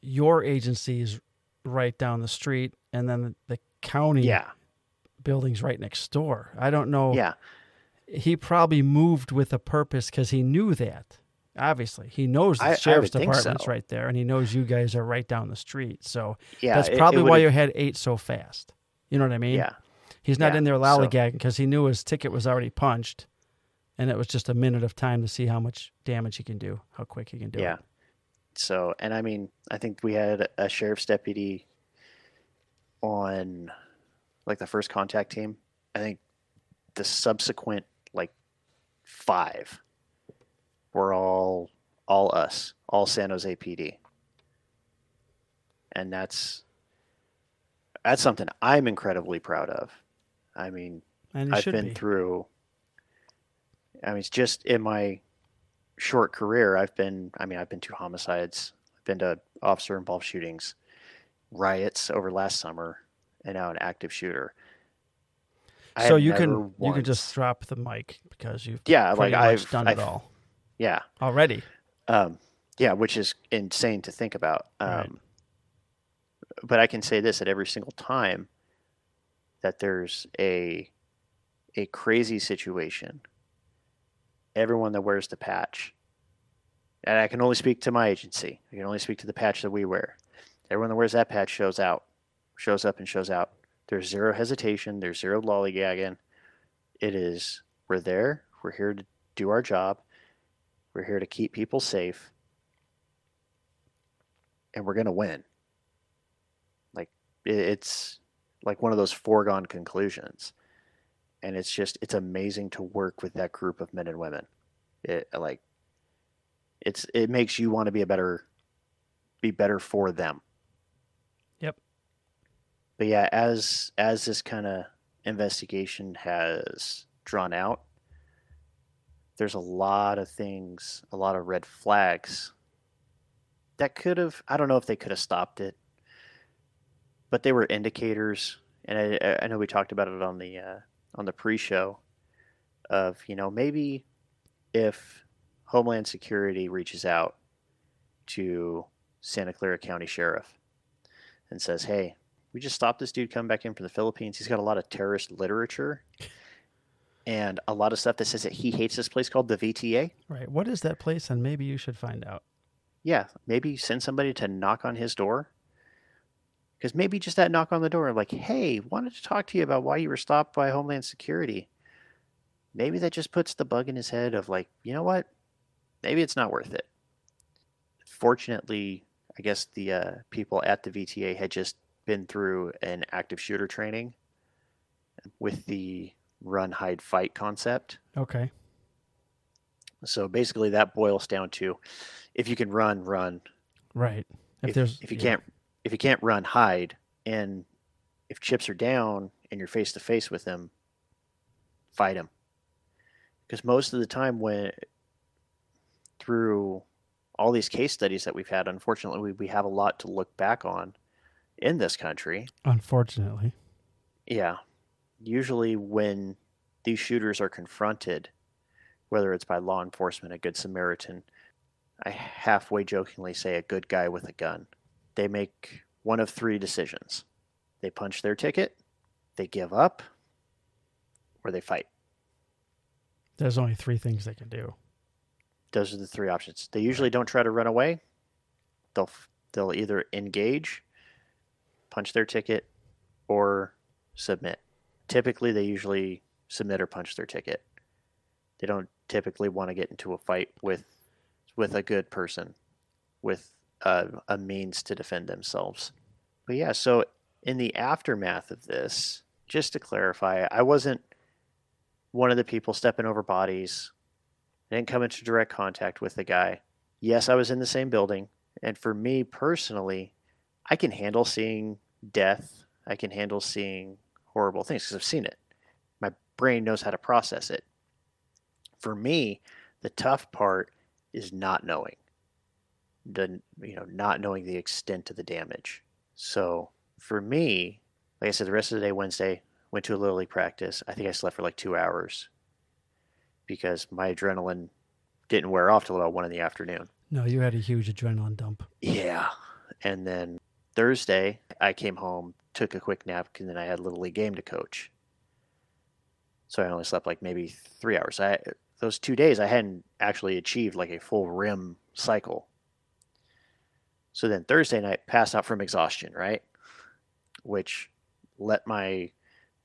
your agency is right down the street and then the county yeah. building's right next door. I don't know. Yeah. He probably moved with a purpose because he knew that. Obviously he knows the I, sheriff's I department's so. right there, and he knows you guys are right down the street. So yeah, that's probably it, it why you had eight so fast. You know what I mean? Yeah. He's not yeah, in there lollygagging because so. he knew his ticket was already punched, and it was just a minute of time to see how much damage he can do, how quick he can do yeah. it. So, and I mean, I think we had a sheriff's deputy on like the first contact team. I think the subsequent like five were all, all us, all San Jose P D. And that's, that's something I'm incredibly proud of. I mean, I've been be. through, I mean, it's just in my short career, I've been, I mean, I've been to homicides, I've been to officer involved shootings, riots over last summer, and now an active shooter. I so you can, once, you can just drop the mic because you've yeah, like I've done I've, it all. Yeah. Already. Um, yeah. Which is insane to think about. Um, right. But I can say this at every single time, that there's a a crazy situation, everyone that wears the patch, and I can only speak to my agency, I can only speak to the patch that we wear. Everyone that wears that patch shows out, shows up and shows out. There's zero hesitation, there's zero lollygagging, It is, we're there, we're here to do our job, we're here to keep people safe, and we're going to win. Like, it's like one of those foregone conclusions. And it's just, it's amazing to work with that group of men and women. It like, it's, it makes you want to be a better, be better for them. Yep. But yeah, as, as this kind of investigation has drawn out, there's a lot of things, a lot of red flags that could have, I don't know if they could have stopped it, but they were indicators. And I, I know we talked about it on the, uh, on the pre-show of, you know, maybe if Homeland Security reaches out to Santa Clara County Sheriff and says, hey, we just stopped this dude coming back in from the Philippines. He's got a lot of terrorist literature and a lot of stuff that says that he hates this place called the V T A. Right. What is that place? And maybe you should find out. Yeah. Maybe send somebody to knock on his door. Because maybe just that knock on the door, like, hey, wanted to talk to you about why you were stopped by Homeland Security. Maybe that just puts the bug in his head of like, you know what? Maybe it's not worth it. Fortunately, I guess the uh, people at the V T A had just been through an active shooter training with the run, hide, fight concept. Okay. So basically that boils down to if you can run, run. Right. If, if there's if you yeah. can't If you can't run, hide, and if chips are down and you're face-to-face with them, fight them. Because most of the time when through all these case studies that we've had, unfortunately, we, we have a lot to look back on in this country. Unfortunately. Yeah. Usually when these shooters are confronted, whether it's by law enforcement, a good Samaritan, I halfway jokingly say a good guy with a gun. They make one of three decisions. They punch their ticket, they give up, or they fight. There's only three things they can do. Those are the three options. They usually don't try to run away. They'll they'll either engage, punch their ticket, or submit. Typically, they usually submit or punch their ticket. They don't typically want to get into a fight with with a good person, with Uh, a means to defend themselves. But yeah, so in the aftermath of this, just to clarify, I wasn't one of the people stepping over bodies. I didn't come into direct contact with the guy. Yes, I was in the same building. And for me personally, I can handle seeing death. I can handle seeing horrible things because I've seen it. My brain knows how to process it. For me, the tough part is not knowing. The, you know, not knowing the extent of the damage. So for me, like I said, the rest of the day, Wednesday, went to a Little League practice. I think I slept for like two hours because my adrenaline didn't wear off till about one in the afternoon. No, you had a huge adrenaline dump. Yeah. And then Thursday, I came home, took a quick nap, and then I had a Little League game to coach. So I only slept like maybe three hours. I, those two days, I hadn't actually achieved like a full R E M cycle. So then Thursday night, passed out from exhaustion, right? Which let my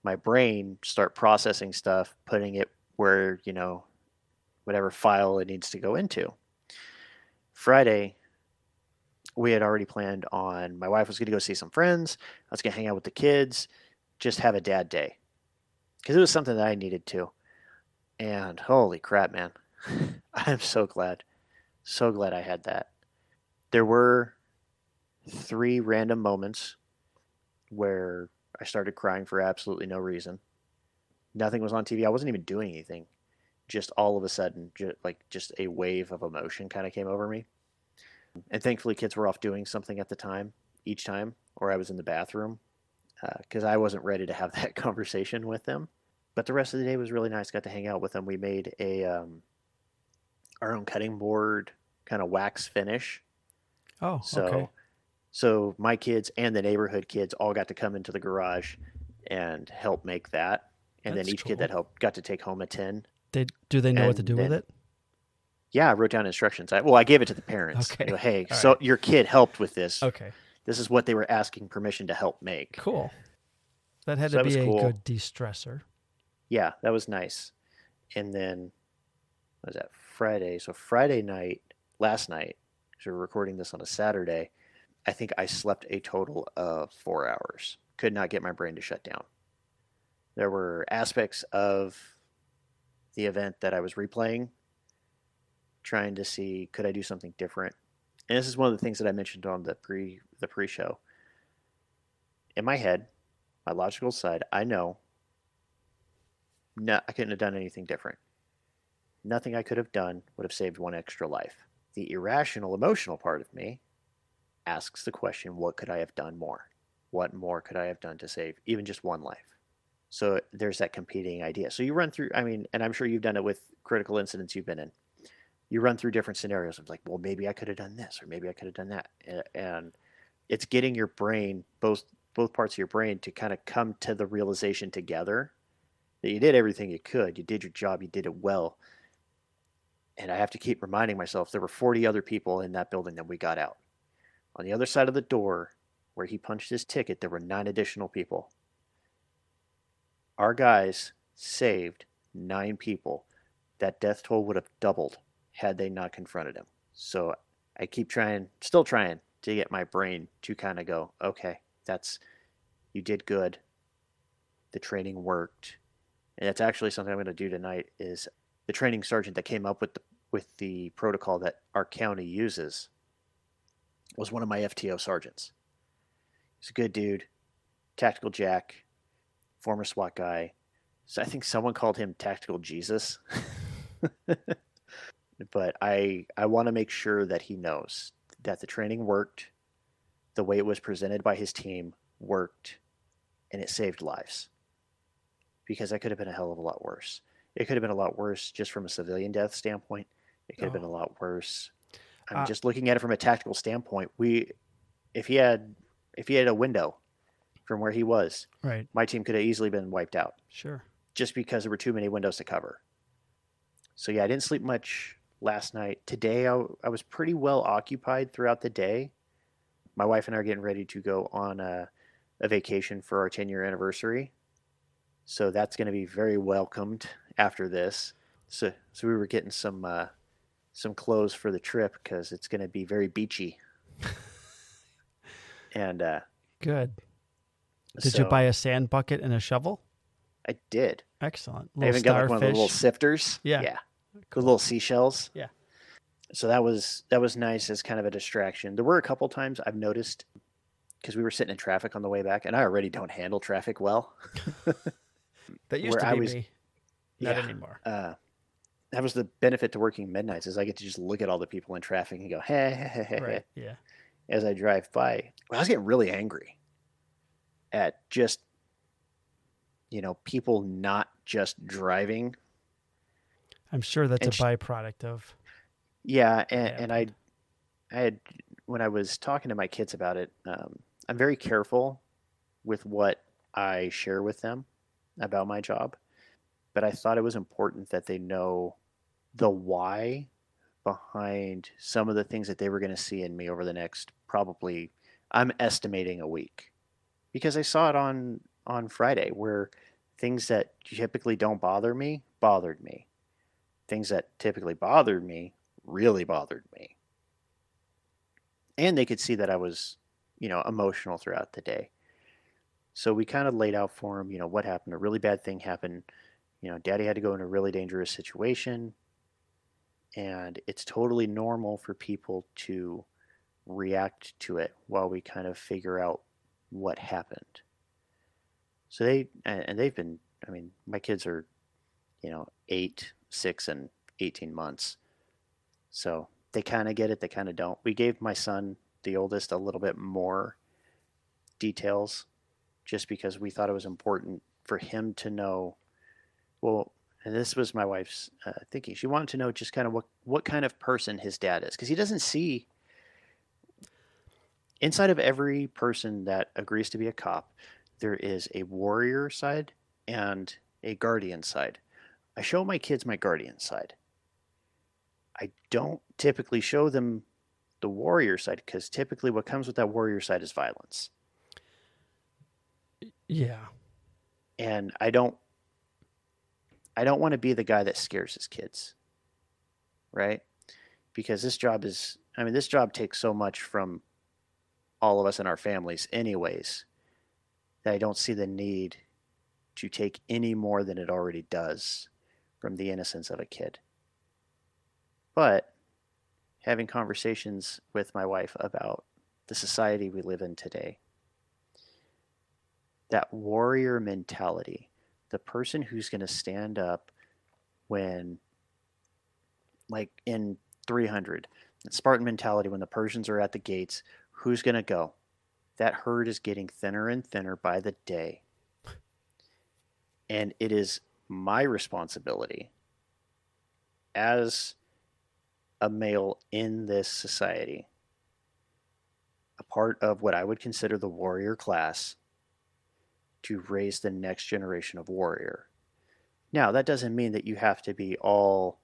my brain start processing stuff, putting it where, you know, whatever file it needs to go into. Friday, we had already planned on, my wife was going to go see some friends. I was going to hang out with the kids, just have a dad day. Because it was something that I needed to. And holy crap, man. I'm so glad. So glad I had that. There were three random moments where I started crying for absolutely no reason. Nothing was on T V. I wasn't even doing anything. Just all of a sudden, just like just a wave of emotion kind of came over me. And thankfully, kids were off doing something at the time, each time, or I was in the bathroom because uh, I wasn't ready to have that conversation with them. But the rest of the day was really nice. Got to hang out with them. We made a um, our own cutting board kind of wax finish. Oh, so, okay. So my kids and the neighborhood kids all got to come into the garage and help make that. And That's then each cool. kid that helped got to take home a tin. They, do they know and what to do then, with it? Yeah, I wrote down instructions. I, well, I gave it to the parents. Okay. I go, hey, all so right. Your kid helped with this. Okay. This is what they were asking permission to help make. Cool. That had so to that be a cool. good de-stressor. yeah, that was nice. And then, what was that, Friday? So Friday night, last night, because we were recording this on a Saturday, I think I slept a total of four hours. Could not get my brain to shut down. There were aspects of the event that I was replaying, trying to see, could I do something different? And this is one of the things that I mentioned on the pre the pre-show. In my head, my logical side, I know no, I couldn't have done anything different. Nothing I could have done would have saved one extra life. The irrational, emotional part of me asks the question, what could I have done more? What more could I have done to save even just one life? So there's that competing idea. So you run through, I mean, and I'm sure you've done it with critical incidents you've been in. You run through different scenarios of like, well, maybe I could have done this, or maybe I could have done that. And it's getting your brain, both both parts of your brain, to kind of come to the realization together that you did everything you could. You did your job. You did it well. And I have to keep reminding myself there were forty other people in that building that we got out. On the other side of the door where he punched his ticket, there were nine additional people. Our guys saved nine people. That death toll would have doubled had they not confronted him. So I keep trying, still trying to get my brain to kind of go, okay, that's, you did good. The training worked. And that's actually something I'm going to do tonight is the training sergeant that came up with the, with the protocol that our county uses was one of my F T O sergeants. He's a good dude, tactical Jack, former SWAT guy. So I think someone called him Tactical Jesus. But I I want to make sure that he knows that the training worked, the way it was presented by his team worked, and it saved lives. Because that could have been a hell of a lot worse. It could have been a lot worse just from a civilian death standpoint. It could oh. have been a lot worse. I'm uh, just looking at it from a tactical standpoint. We, if he had, if he had a window from where he was, right, my team could have easily been wiped out. Sure. Just because there were too many windows to cover. So yeah, I didn't sleep much last night. Today, I, I was pretty well occupied throughout the day. My wife and I are getting ready to go on a, a vacation for our ten-year anniversary. So that's going to be very welcomed after this. So so we were getting some uh, some clothes for the trip because it's going to be very beachy. and uh, Good. Did so, you buy a sand bucket and a shovel? I did. Excellent. Little I even got like one of the little sifters. Yeah. Yeah. Cool. The little seashells. Yeah. So that was that was nice as kind of a distraction. There were a couple times I've noticed because we were sitting in traffic on the way back, and I already don't handle traffic well. That used to be I was, me. Not yeah, anymore. Uh, that was the benefit to working midnights is I get to just look at all the people in traffic and go, hey, hey, hey, right. hey. Yeah. As I drive by. Well, I was getting really angry at just, you know, people not just driving. I'm sure that's and a byproduct of. Yeah. And, yeah. and I, I had, when I was talking to my kids about it, um, I'm very careful with what I share with them about my job, but I thought it was important that they know the why behind some of the things that they were going to see in me over the next, probably I'm estimating a week, because I saw it on, on Friday where things that typically don't bother me bothered me. Things that typically bothered me really bothered me. And they could see that I was, you know, emotional throughout the day. So we kind of laid out for them, you know, what happened. A really bad thing happened. You know, Daddy had to go in a really dangerous situation. And it's totally normal for people to react to it while we kind of figure out what happened. So they, and they've been, I mean, my kids are, you know, eight, six, and eighteen months. So they kind of get it. They kind of don't. We gave my son, the oldest, a little bit more details just because we thought it was important for him to know. Well, and this was my wife's uh, thinking. She wanted to know just kind of what, what kind of person his dad is, because he doesn't see inside of every person that agrees to be a cop. There is a warrior side and a guardian side. I show my kids my guardian side. I don't typically show them the warrior side because typically what comes with that warrior side is violence. Yeah. And I don't I don't want to be the guy that scares his kids, right? Because this job is, I mean, this job takes so much from all of us and our families anyways, that I don't see the need to take any more than it already does from the innocence of a kid. But having conversations with my wife about the society we live in today, that warrior mentality, the person who's going to stand up when, like in three hundred, the Spartan mentality, when the Persians are at the gates, who's going to go? That herd is getting thinner and thinner by the day. And it is my responsibility as a male in this society, a part of what I would consider the warrior class, to raise the next generation of warrior. Now, that doesn't mean that you have to be all,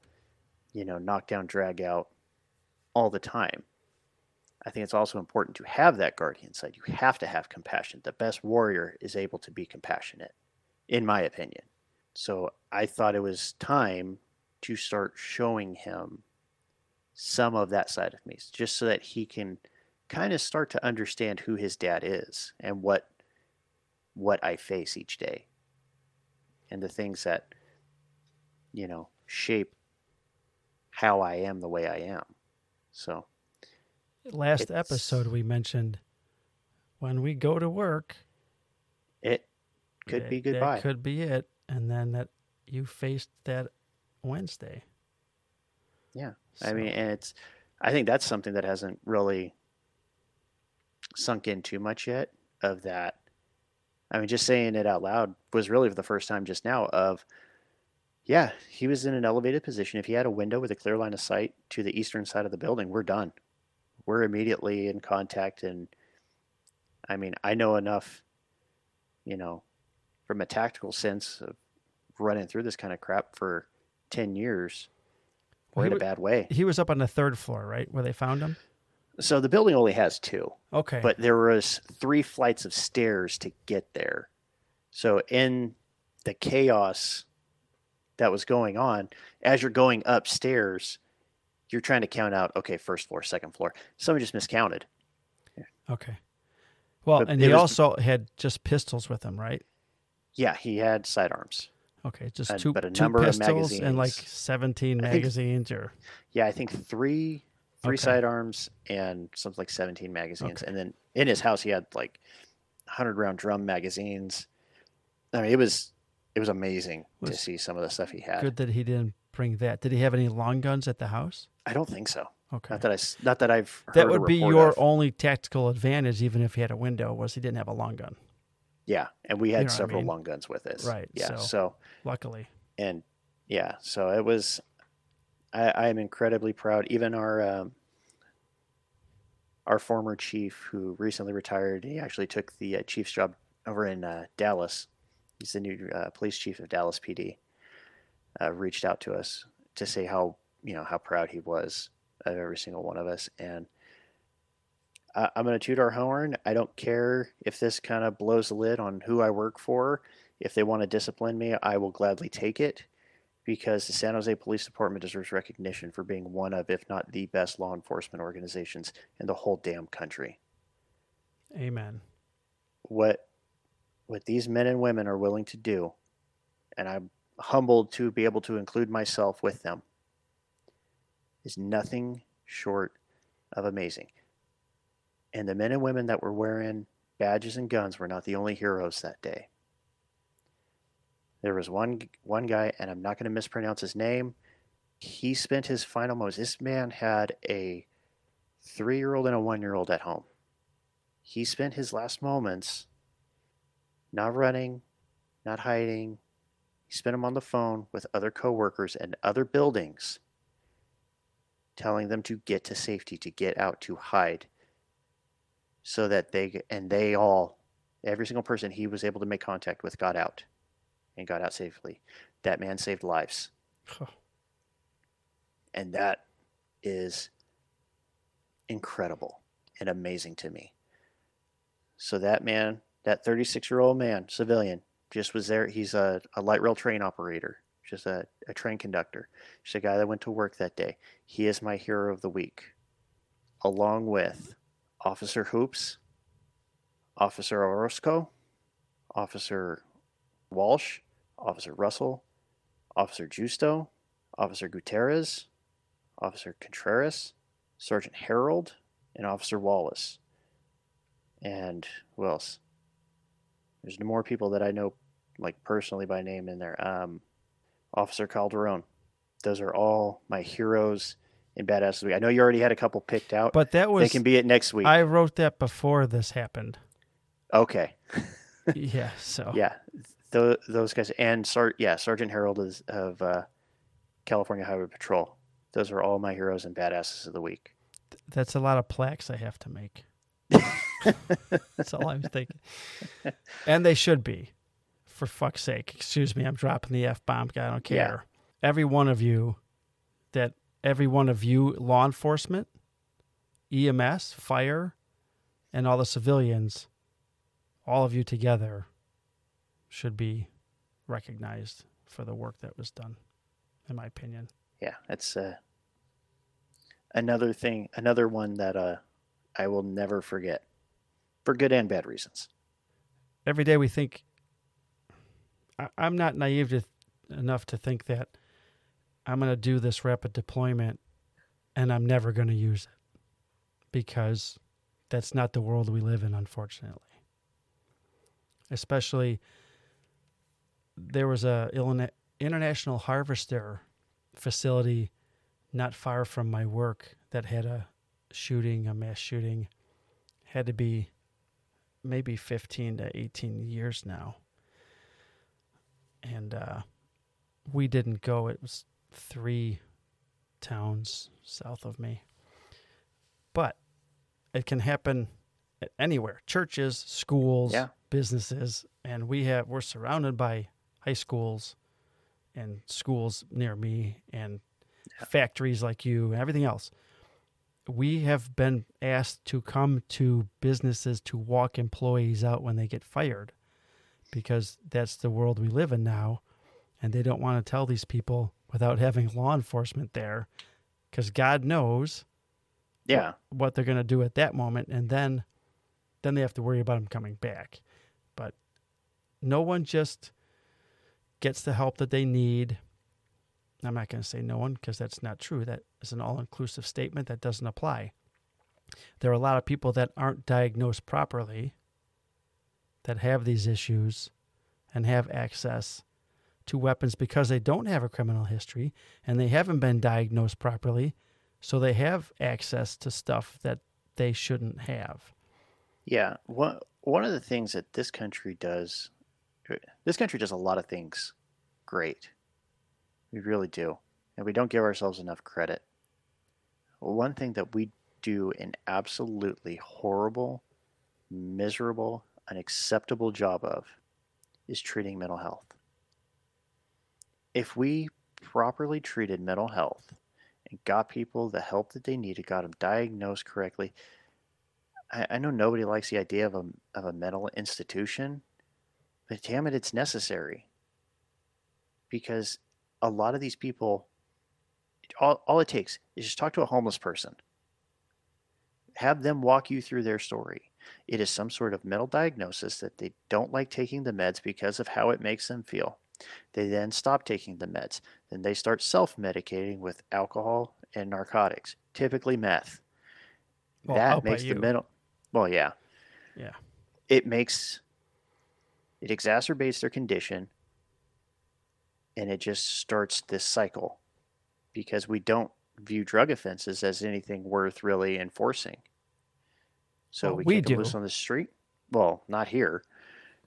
you know, knock down, drag out all the time. I think it's also important to have that guardian side. You have to have compassion. The best warrior is able to be compassionate, in my opinion. So I thought it was time to start showing him some of that side of me, just so that he can kind of start to understand who his dad is and what what I face each day and the things that, you know, shape how I am the way I am. So last it's, episode we mentioned, when we go to work, it could that, be goodbye. That could be it. And then that you faced that Wednesday. Yeah. So. I mean, and it's, I think that's something that hasn't really sunk in too much yet of that. I mean, just saying it out loud was really for the first time just now of, yeah, he was in an elevated position. If he had a window with a clear line of sight to the eastern side of the building, we're done. We're immediately in contact. And I mean, I know enough, you know, from a tactical sense of running through this kind of crap for ten years, we're well, in a bad way. He was up on the third floor, right, where they found him? So the building only has two. Okay. But there was three flights of stairs to get there. So in the chaos that was going on, as you're going upstairs, you're trying to count out, okay, first floor, second floor. Somebody just miscounted. Okay. Well, but and he was, also had just pistols with him, right? Yeah, he had sidearms. Okay, just and, two, but a two number pistols of magazines. And like seventeen I magazines. Think, or Yeah, I think three... Three okay. sidearms and something like seventeen magazines. Okay. And then in his house, he had like one hundred round drum magazines. I mean, it was it was amazing it was to see some of the stuff he had. Good that he didn't bring that. Did he have any long guns at the house? I don't think so. Okay. Not that, I, not that I've heard That would a be your of. only tactical advantage, even if he had a window, was he didn't have a long gun. Yeah, and we had you know several I mean? long guns with us. Right. Yeah, so, so luckily. And yeah, so it was... I am incredibly proud. Even our um, our former chief, who recently retired, he actually took the uh, chief's job over in uh, Dallas. He's the new uh, police chief of Dallas P D. Uh, reached out to us to say how you know how proud he was of every single one of us. And uh, I'm going to toot our horn. I don't care if this kind of blows the lid on who I work for. If they want to discipline me, I will gladly take it. Because the San Jose Police Department deserves recognition for being one of, if not the best law enforcement organizations in the whole damn country. Amen. What what these men and women are willing to do, and I'm humbled to be able to include myself with them, is nothing short of amazing. And the men and women that were wearing badges and guns were not the only heroes that day. There was one one guy, and I'm not going to mispronounce his name. He spent his final moments. This man had a three-year-old and a one-year-old at home. He spent his last moments not running, not hiding. He spent them on the phone with other coworkers and other buildings, telling them to get to safety, to get out, to hide, so that they and they all, every single person he was able to make contact with, got out. And got out safely. That man saved lives. Huh. And that is incredible and amazing to me. So that man, that thirty-six-year-old man, civilian, just was there. He's a, a light rail train operator just a, a train conductor. Just a guy that went to work that day. He is my hero of the week, along with Officer Hoops, Officer Orozco, Officer Walsh, Officer Russell, Officer Justo, Officer Gutierrez, Officer Contreras, Sergeant Harold, and Officer Wallace. And who else? There's more people that I know, like, personally by name in there. Um, Officer Calderon. Those are all my heroes in Badass of the Week. I know you already had a couple picked out, but that was, they can be it next week. I wrote that before this happened. Okay. yeah, so. Yeah, th- those guys. And, Sar- yeah, Sergeant Harold is of uh, California Highway Patrol. Those are all my heroes and badasses of the week. That's a lot of plaques I have to make. That's all I'm thinking. And they should be. For fuck's sake. Excuse me, I'm dropping the F-bomb. I don't care. Yeah. Every one of you, that every one of you, law enforcement, E M S, fire, and all the civilians, all of you together should be recognized for the work that was done, in my opinion. Yeah, that's uh, another thing, another one that uh, I will never forget, for good and bad reasons. Every day we think, I, I'm not naive to, enough to think that I'm going to do this rapid deployment and I'm never going to use it, because that's not the world we live in, unfortunately. Especially, there was an international harvester facility not far from my work that had a shooting, a mass shooting. Had to be maybe fifteen to eighteen years now. And uh, we didn't go. It was three towns south of me. But it can happen anywhere. Churches, schools, yeah. Businesses. And we have, we're surrounded by high schools and schools near me and yeah. factories like you and everything else. We have been asked to come to businesses to walk employees out when they get fired, because that's the world we live in now, and they don't want to tell these people without having law enforcement there, because God knows yeah. what, what they're going to do at that moment, and then then they have to worry about them coming back. But no one just gets the help that they need. I'm not going to say no one, because that's not true. That is an all-inclusive statement that doesn't apply. There are a lot of people that aren't diagnosed properly, that have these issues and have access to weapons because they don't have a criminal history and they haven't been diagnosed properly, so they have access to stuff that they shouldn't have. Yeah, one one of the things that this country does, this country does a lot of things great. We really do. And we don't give ourselves enough credit. One thing that we do an absolutely horrible, miserable, unacceptable job of is treating mental health. If we properly treated mental health and got people the help that they needed, got them diagnosed correctly, I, I know nobody likes the idea of a, of a mental institution, but damn it, it's necessary. Because a lot of these people, all, all it takes is just talk to a homeless person. Have them walk you through their story. It is some sort of mental diagnosis that they don't like taking the meds because of how it makes them feel. They then stop taking the meds. Then they start self-medicating with alcohol and narcotics, typically meth. Well, that makes the mental... Well, yeah. Yeah. It makes... It exacerbates their condition. And it just starts this cycle, because we don't view drug offenses as anything worth really enforcing. So well, we, we do loose on the street. Well, not here.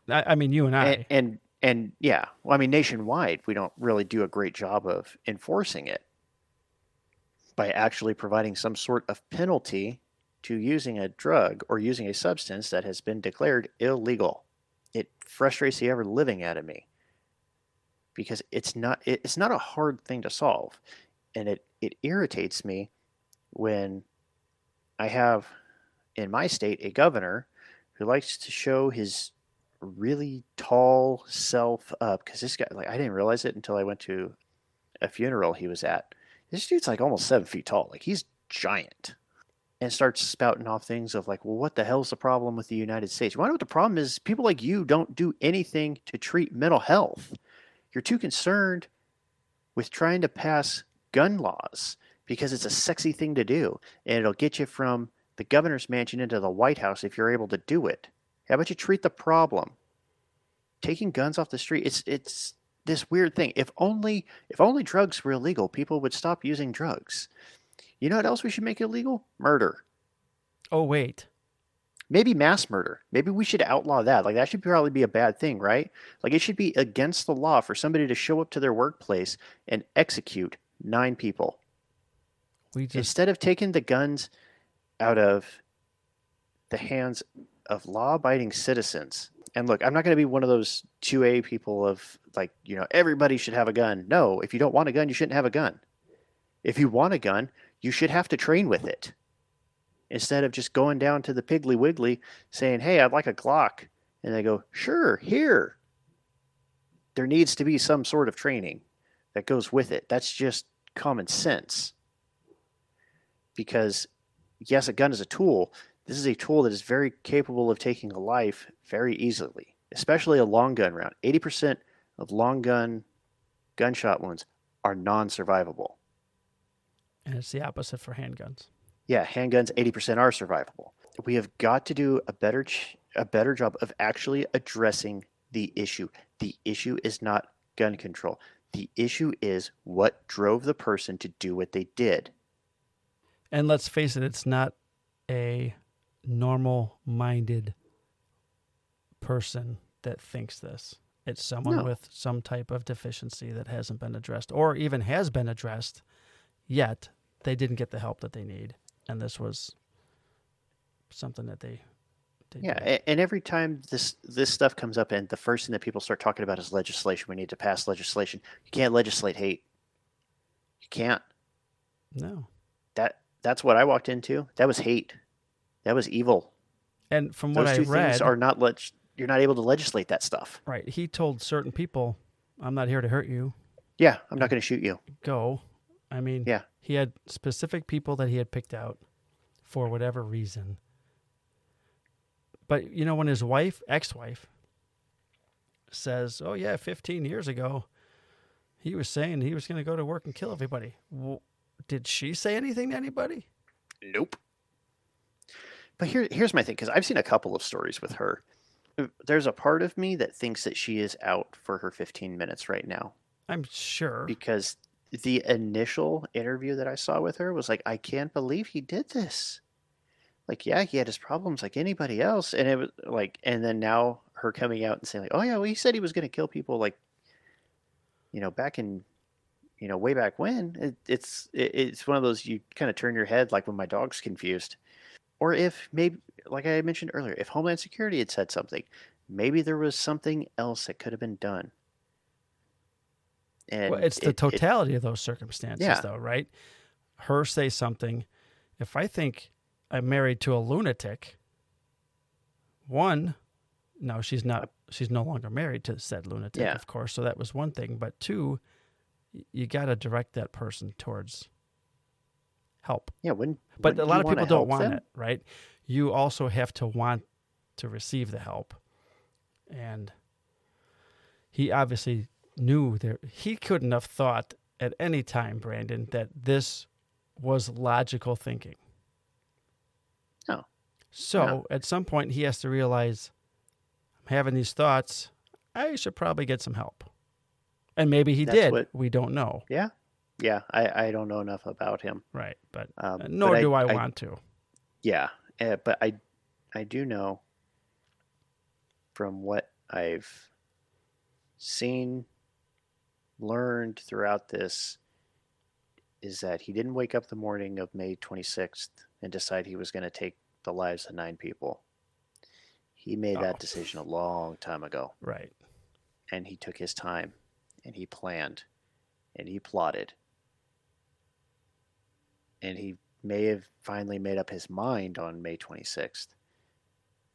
I, I mean, you and I, and, and, and yeah, well, I mean, nationwide, we don't really do a great job of enforcing it by actually providing some sort of penalty to using a drug or using a substance that has been declared illegal. It frustrates the ever living out of me. Because it's not it's not a hard thing to solve, and it, it irritates me when I have in my state a governor who likes to show his really tall self up, because this guy, like, I didn't realize it until I went to a funeral he was at. This dude's like almost seven feet tall. Like, he's giant. And starts spouting off things of like, well, what the hell's the problem with the United States? You want to know what the problem is? People like you don't do anything to treat mental health. You're too concerned with trying to pass gun laws because it's a sexy thing to do. And it'll get you from the governor's mansion into the White House if you're able to do it. How about you treat the problem? Taking guns off the street, it's it's this weird thing. If only if only drugs were illegal, people would stop using drugs. You know what else we should make illegal? Murder. Oh, wait. Maybe mass murder. Maybe we should outlaw that. Like, that should probably be a bad thing, right? Like, it should be against the law for somebody to show up to their workplace and execute nine people. We just... Instead of taking the guns out of the hands of law-abiding citizens. And look, I'm not going to be one of those two A people of, like, you know, everybody should have a gun. No, if you don't want a gun, you shouldn't have a gun. If you want a gun, you should have to train with it. Instead of just going down to the Piggly Wiggly saying, hey, I'd like a Glock. And they go, sure, here. There needs to be some sort of training that goes with it. That's just common sense. Because, yes, a gun is a tool. This is a tool that is very capable of taking a life very easily, especially a long gun round. eighty percent of long gun gunshot wounds are non-survivable. And it's the opposite for handguns. Yeah, handguns, eighty percent are survivable. We have got to do a better ch- a better job of actually addressing the issue. The issue is not gun control. The issue is what drove the person to do what they did. And let's face it, it's not a normal-minded person that thinks this. It's someone no. with some type of deficiency that hasn't been addressed, or even has been addressed, yet they didn't get the help that they need, and this was something that they did. Yeah, do. And every time this this stuff comes up, and the first thing that people start talking about is legislation. We need to pass legislation. You can't legislate hate. You can't. No. That that's what I walked into. That was hate. That was evil. And from what I read, those two things are not leg- you're not able to legislate that stuff. Right. He told certain people, "I'm not here to hurt you." Yeah, I'm not going to shoot you. Go. I mean, yeah. He had specific people that he had picked out for whatever reason. But, you know, when his wife, ex-wife, says, oh, yeah, fifteen years ago, he was saying he was going to go to work and kill everybody. Well, did she say anything to anybody? Nope. But here, here's my thing, because I've seen a couple of stories with her. There's a part of me that thinks that she is out for her fifteen minutes right now. I'm sure. Because... the initial interview that I saw with her was like, I can't believe he did this. Like, yeah, he had his problems like anybody else. And it was like, and then now her coming out and saying like, oh yeah, well, he said he was going to kill people. Like, you know, back in, you know, way back when it, it's, it, it's one of those, you kind of turn your head. Like when my dog's confused, or if maybe, like I mentioned earlier, if Homeland Security had said something, maybe there was something else that could have been done. And well, it's the it, totality it, of those circumstances, yeah. though, right? Her say something. If I think I'm married to a lunatic, one, no, she's not. She's no longer married to said lunatic, yeah. of course. So that was one thing. But two, you got to direct that person towards help. Yeah, when, but when a lot of people don't want them? It, right? You also have to want to receive the help, and he obviously. Knew there he couldn't have thought at any time, Brandon, that this was logical thinking. No. So no. At some point he has to realize I'm having these thoughts. I should probably get some help. And maybe he That's did. What, we don't know. Yeah. Yeah. I, I don't know enough about him. Right. But um, nor but do I, I want I, to. Yeah. Uh, but I I do know from what I've seen learned throughout this is that he didn't wake up the morning of May twenty-sixth and decide he was going to take the lives of nine people. He made oh. that decision a long time ago. Right. And he took his time and he planned and he plotted. And he may have finally made up his mind on May twenty-sixth,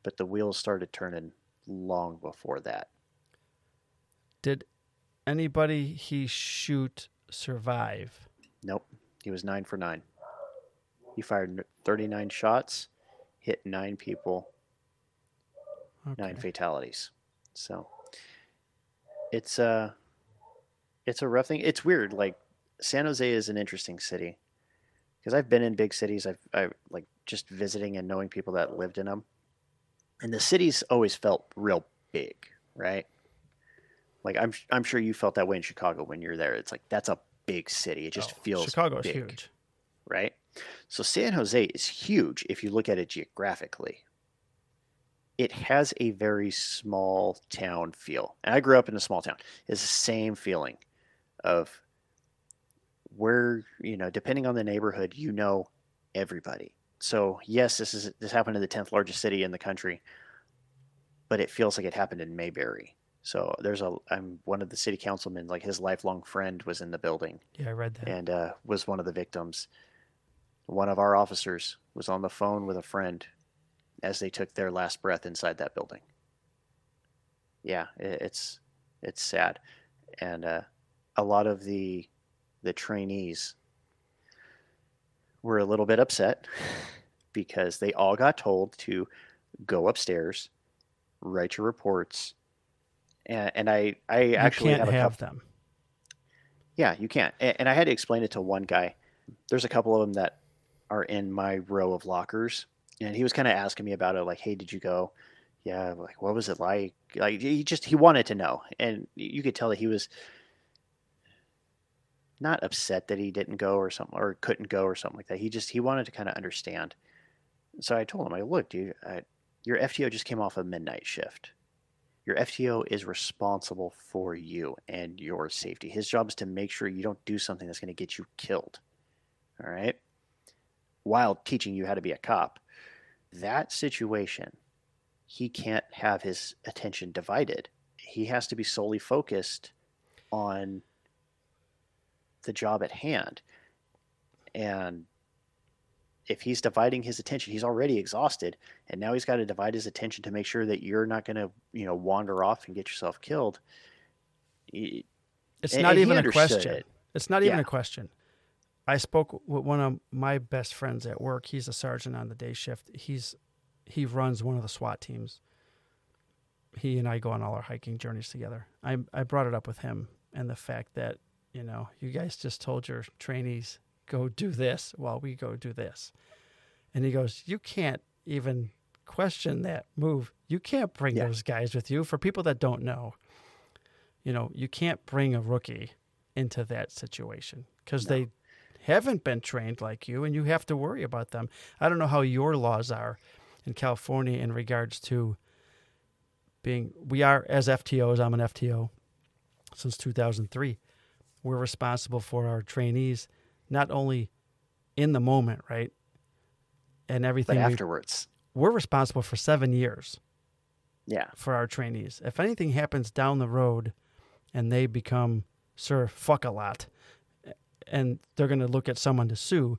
but the wheels started turning long before that. Did anybody he shoot survive? Nope. He was nine for nine. He fired thirty-nine shots, hit nine people, okay. nine fatalities. So it's a, it's a rough thing. It's weird. Like, San Jose is an interesting city because I've been in big cities. I've, I've like just visiting and knowing people that lived in them, and the cities always felt real big, right? Like I'm, I'm sure you felt that way in Chicago when you're there. It's like, that's a big city. It just oh, feels Chicago's big, huge, right? So San Jose is huge. If you look at it geographically, it has a very small town feel. And I grew up in a small town. It's the same feeling of where, you know, depending on the neighborhood, you know, everybody. So yes, this is, this happened in the tenth largest city in the country, but it feels like it happened in Mayberry. So there's a, I'm one of the city councilmen, like his lifelong friend was in the building. Yeah, I read that. And uh, was one of the victims. One of our officers was on the phone with a friend as they took their last breath inside that building. Yeah, it, it's, it's sad. And uh, a lot of the, the trainees were a little bit upset because they all got told to go upstairs, write your reports. And, and I, I you actually can't have, a have couple, them. Yeah, you can't. And, and I had to explain it to one guy. There's a couple of them that are in my row of lockers, and he was kind of asking me about it. Like, hey, did you go? Yeah. Like, what was it like? Like, he just, he wanted to know. And you could tell that he was not upset that he didn't go or something, or couldn't go or something like that. He just, he wanted to kind of understand. So I told him, I look, dude, I, your F T O just came off a midnight shift. Your F T O is responsible for you and your safety. His job is to make sure you don't do something that's going to get you killed. All right. While teaching you how to be a cop, that situation, he can't have his attention divided. He has to be solely focused on the job at hand. And if he's dividing his attention, he's already exhausted, and now he's got to divide his attention to make sure that you're not going to, you know, wander off and get yourself killed. It's and, not and even a question. It. It's not even yeah. a question. I spoke with one of my best friends at work. He's a sergeant on the day shift. He's he runs one of the SWAT teams. He and I go on all our hiking journeys together. I I brought it up with him, and the fact that, you know, you guys just told your trainees, go do this while we go do this. And he goes, you can't even question that move. You can't bring yeah. those guys with you. For people that don't know, you know, you can't bring a rookie into that situation because no. they haven't been trained like you, and you have to worry about them. I don't know how your laws are in California in regards to being, we are as F T Os, I'm an F T O since two thousand three. We're responsible for our trainees, not only in the moment, right? And everything. But afterwards. We, we're responsible for seven years. Yeah. For our trainees. If anything happens down the road and they become Sir Fuck-a-Lot, and they're going to look at someone to sue,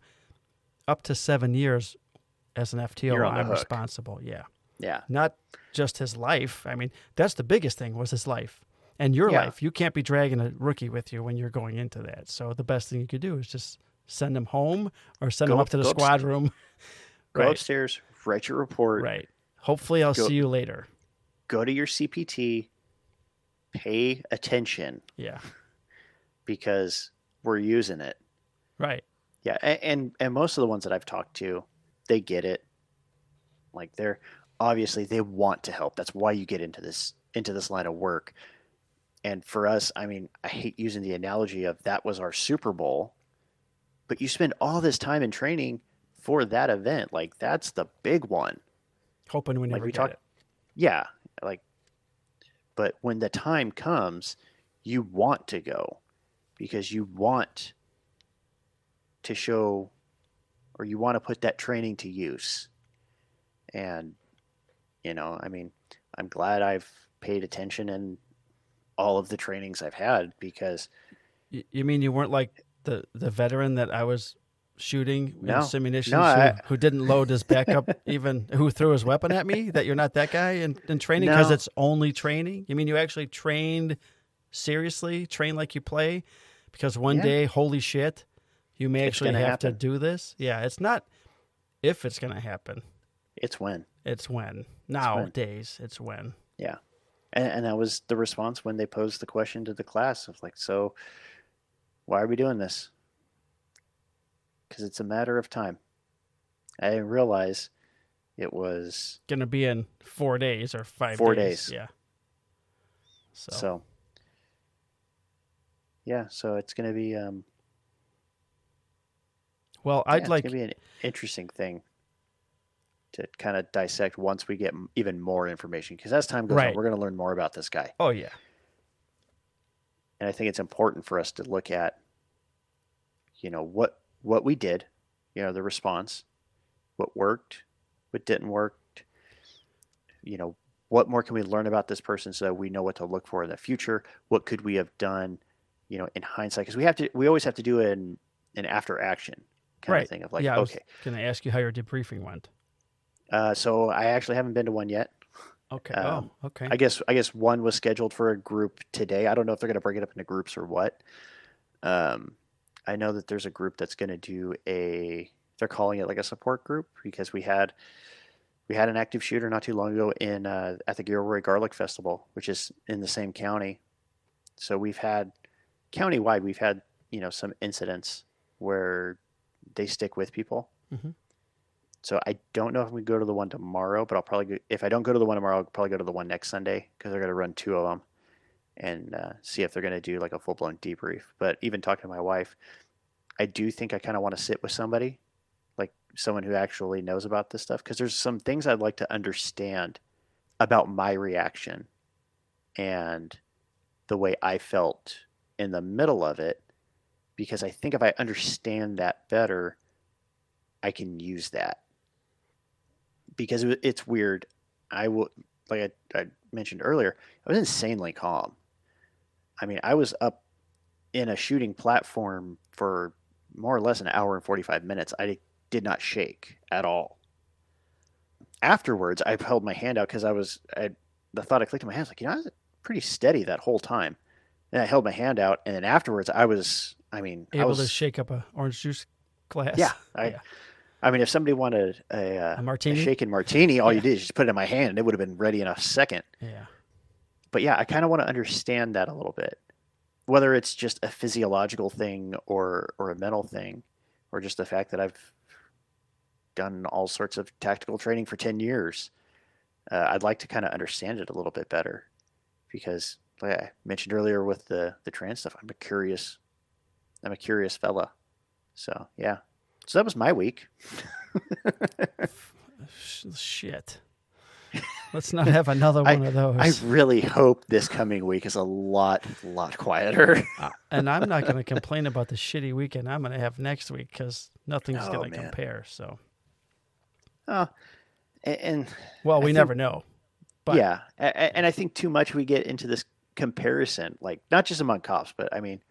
up to seven years as an F T O, I'm responsible. Yeah. Yeah. Not just his life. I mean, that's the biggest thing was his life and your yeah. life. You can't be dragging a rookie with you when you're going into that. So the best thing you could do is just send them home or send go, them up to the squad upstairs. room. Go right. upstairs, write your report. Right. Hopefully I'll go, see you later. Go to your C P T, pay attention. Yeah. Because we're using it. Right. Yeah. And, and most of the ones that I've talked to, they get it. Like, they're obviously they want to help. That's why you get into this, into this line of work. And for us, I mean, I hate using the analogy of that was our Super Bowl, but you spend all this time in training for that event. Like, that's the big one. Hoping we never like we get talk, it. Yeah. Like, but when the time comes, you want to go. Because you want to show, or you want to put that training to use. And, you know, I mean, I'm glad I've paid attention in all of the trainings I've had because. You mean you weren't like the, the veteran that I was shooting no. in Simunitions no, I... who, who didn't load his backup, even who threw his weapon at me, that you're not that guy in, in training because no. it's only training? You mean you actually trained seriously, train like you play? Because one yeah. day, holy shit, you may it's actually have happen. to do this. Yeah, it's not if it's going to happen. It's when. It's when. Nowadays, it's when. It's when. Yeah. And, and that was the response when they posed the question to the class of like, so why are we doing this? Because it's a matter of time. I didn't realize it was going to be in four days or five four days. Four days. Yeah. So. so. Yeah. So it's going to be. Um, well, I'd yeah, like. It's going to be an interesting thing to kind of dissect once we get even more information, because as time goes right. on, we're going to learn more about this guy. Oh, yeah. And I think it's important for us to look at, you know, what what we did, you know, the response, what worked, what didn't work, you know, what more can we learn about this person so that we know what to look for in the future? What could we have done, you know, in hindsight? Because we have to, we always have to do an an after action kind right. of thing of like, yeah, okay. Can I ask you how your debriefing went? Uh, so I actually haven't been to one yet. Okay. Um, oh, okay. I guess I guess one was scheduled for a group today. I don't know if they're going to break it up into groups or what. Um, I know that there's a group that's going to do a. They're calling it like a support group because we had we had an active shooter not too long ago in uh, at the Gilroy Garlic Festival, which is in the same county. So we've had countywide, we've had you know some incidents where they stick with people. Mm-hmm. So I don't know if I'm going to go to the one tomorrow, but I'll probably go, if I don't go to the one tomorrow, I'll probably go to the one next Sunday because they're going to run two of them and uh, see if they're going to do like a full-blown debrief. But even talking to my wife, I do think I kind of want to sit with somebody, like someone who actually knows about this stuff, because there's some things I'd like to understand about my reaction and the way I felt in the middle of it, because I think if I understand that better, I can use that. Because it's weird. I will, like I, I mentioned earlier, I was insanely calm. I mean, I was up in a shooting platform for more or less an hour and forty-five minutes. I did not shake at all. Afterwards, I held my hand out because I was, I, the thought I clicked in my hands, like, you know, I was pretty steady that whole time. And I held my hand out, and then afterwards, I was, I mean, able I was, to shake up a orange juice glass. Yeah, I. Yeah. I mean, if somebody wanted a, uh, a, martini? a shaken martini, all yeah. you did is just put it in my hand and it would have been ready in a second. Yeah. But yeah, I kind of want to understand that a little bit, whether it's just a physiological thing or, or a mental thing, or just the fact that I've done all sorts of tactical training for ten years. Uh, I'd like to kind of understand it a little bit better because like I mentioned earlier with the, the trans stuff, I'm a curious, I'm a curious fella. So yeah. So that was my week. Shit. Let's not have another one I, of those. I really hope this coming week is a lot, lot quieter. uh, and I'm not going to complain about the shitty weekend I'm going to have next week because nothing's oh, going to compare. So. Uh, and, and well, we I never think, know. But. Yeah. And I think too much we get into this comparison, like not just among cops, but I mean,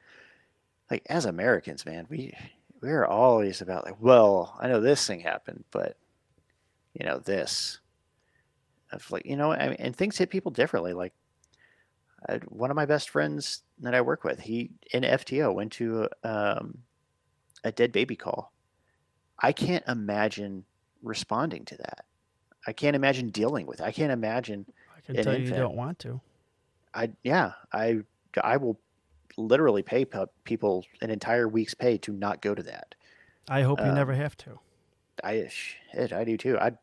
like as Americans, man, we... We're always about like, well, I know this thing happened, but you know this. I've like, you know, I mean, and things hit people differently. Like, I, one of my best friends that I work with, he in F T O went to um, a dead baby call. I can't imagine responding to that. I can't imagine dealing with it. I can't imagine. I can tell you, you don't want to. I yeah, I I will. literally pay people an entire week's pay to not go to that. I hope you um, never have to. I shit, I do too. I,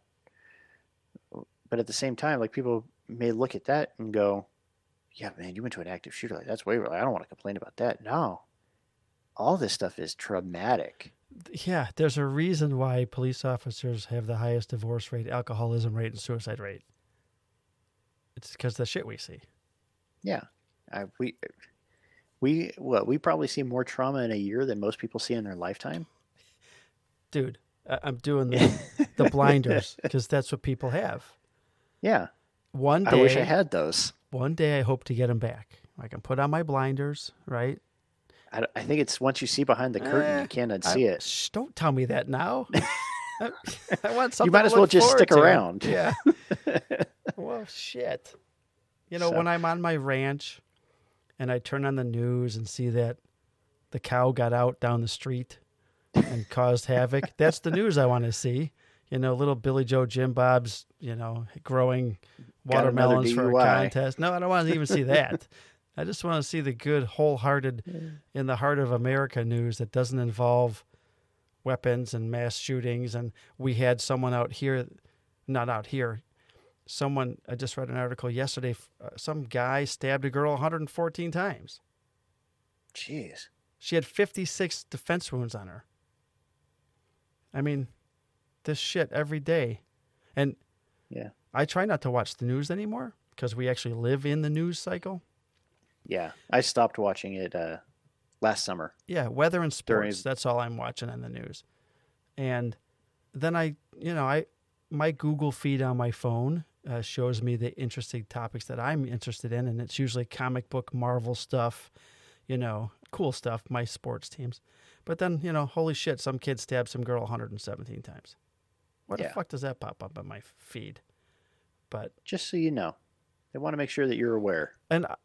but at the same time, like people may look at that and go, yeah, man, you went to an active shooter. Like that's way like, I don't want to complain about that. No, all this stuff is traumatic. Yeah. There's a reason why police officers have the highest divorce rate, alcoholism rate, and suicide rate. It's because of the shit we see. Yeah. I, we, We well, we probably see more trauma in a year than most people see in their lifetime. Dude, I'm doing the, the blinders because that's what people have. Yeah. One day I wish I had those. One day I hope to get them back. I can put on my blinders, right? I, I think it's once you see behind the curtain, uh, you can't unsee I, it. Shh, don't tell me that now. I, I want something. You might as well just stick to. around. Yeah. Well, shit. You know, so. when I'm on my ranch and I turn on the news and see that the cow got out down the street and caused havoc, that's the news I want to see. You know, little Billy Joe Jim Bob's, you know, growing watermelons for a contest. No, I don't want to even see that. I just want to see the good, wholehearted, yeah. in the heart of America news that doesn't involve weapons and mass shootings. And we had someone out here, not out here, someone, I just read an article yesterday, uh, some guy stabbed a girl one hundred fourteen times. Jeez. She had fifty-six defense wounds on her. I mean, this shit every day. And yeah, I try not to watch the news anymore because we actually live in the news cycle. Yeah, I stopped watching it uh, last summer. Yeah, weather and sports, During... that's all I'm watching on the news. And then I, you know, I my Google feed on my phone uh, shows me the interesting topics that I'm interested in, and it's usually comic book, Marvel stuff, you know, cool stuff, my sports teams. But then, you know, holy shit, some kid stabbed some girl one hundred seventeen times. Where yeah. the fuck does that pop up on my feed? But just so you know, they want to make sure that you're aware. And I,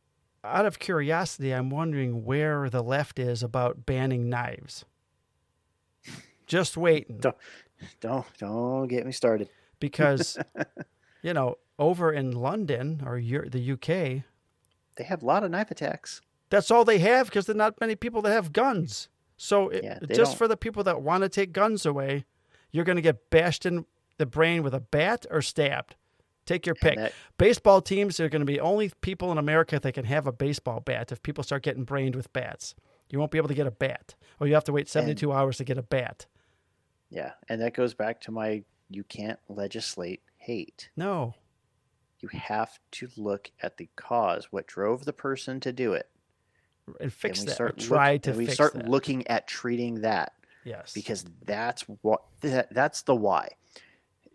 out of curiosity, I'm wondering where the left is about banning knives. Just waiting. Don't, don't, don't get me started. Because, you know, over in London or Euro- the U K, they have a lot of knife attacks. That's all they have because there are not many people that have guns. So it, yeah, just don't. for the people that want to take guns away, you're going to get bashed in the brain with a bat or stabbed. Take your pick. That, baseball teams are going to be only people in America that can have a baseball bat if people start getting brained with bats. You won't be able to get a bat, or you have to wait seventy-two and, hours to get a bat. Yeah, and that goes back to my, you can't legislate hate. No. You have to look at the cause, what drove the person to do it. And fix and we that. Start try look, to and we fix start that. looking at treating that. Yes. Because that's what that, that's the why.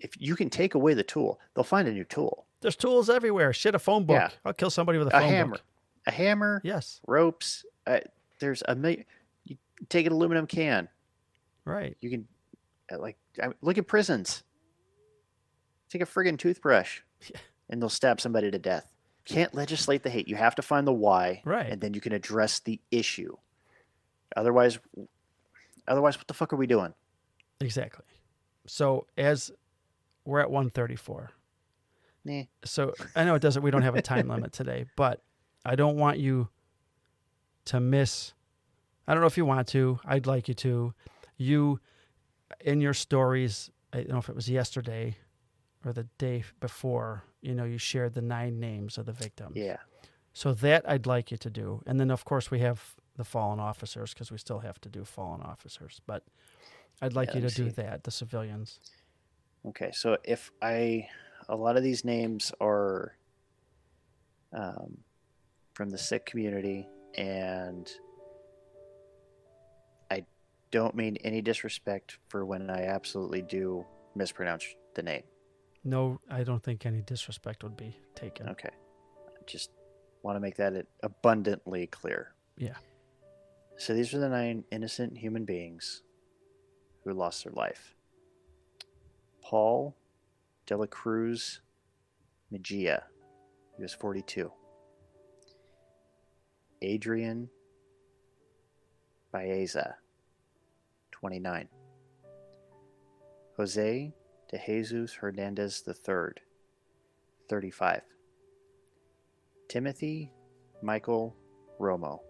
If you can take away the tool, they'll find a new tool. There's tools everywhere. Shit, a phone book. Yeah. I'll kill somebody with a phone book. A hammer. Book. A hammer. Yes. Ropes. Uh, there's a million. You take an aluminum can. Right. You can, uh, like, I, look at prisons. Take a friggin' toothbrush, yeah. and they'll stab somebody to death. Can't legislate the hate. You have to find the why, right. and then you can address the issue. Otherwise, otherwise, what the fuck are we doing? Exactly. So as... We're at one thirty-four. Nah. So I know it doesn't, we don't have a time limit today, but I don't want you to miss. I don't know if you want to, I'd like you to, you in your stories, I don't know if it was yesterday or the day before, you know, you shared the nine names of the victims. Yeah. So that I'd like you to do. And then of course we have the fallen officers because we still have to do fallen officers, but I'd like yeah, you to see. do that. The civilians. Okay, so if I, a lot of these names are um, from the Sikh community, and I don't mean any disrespect for when I absolutely do mispronounce the name. No, I don't think any disrespect would be taken. Okay, I just want to make that abundantly clear. Yeah. So these are the nine innocent human beings who lost their life. Paul Delacruz Mejia, he was forty-two. Adrian Baeza, twenty-nine. Jose De Jesus Hernandez the third, thirty-five. Timothy Michael Romo,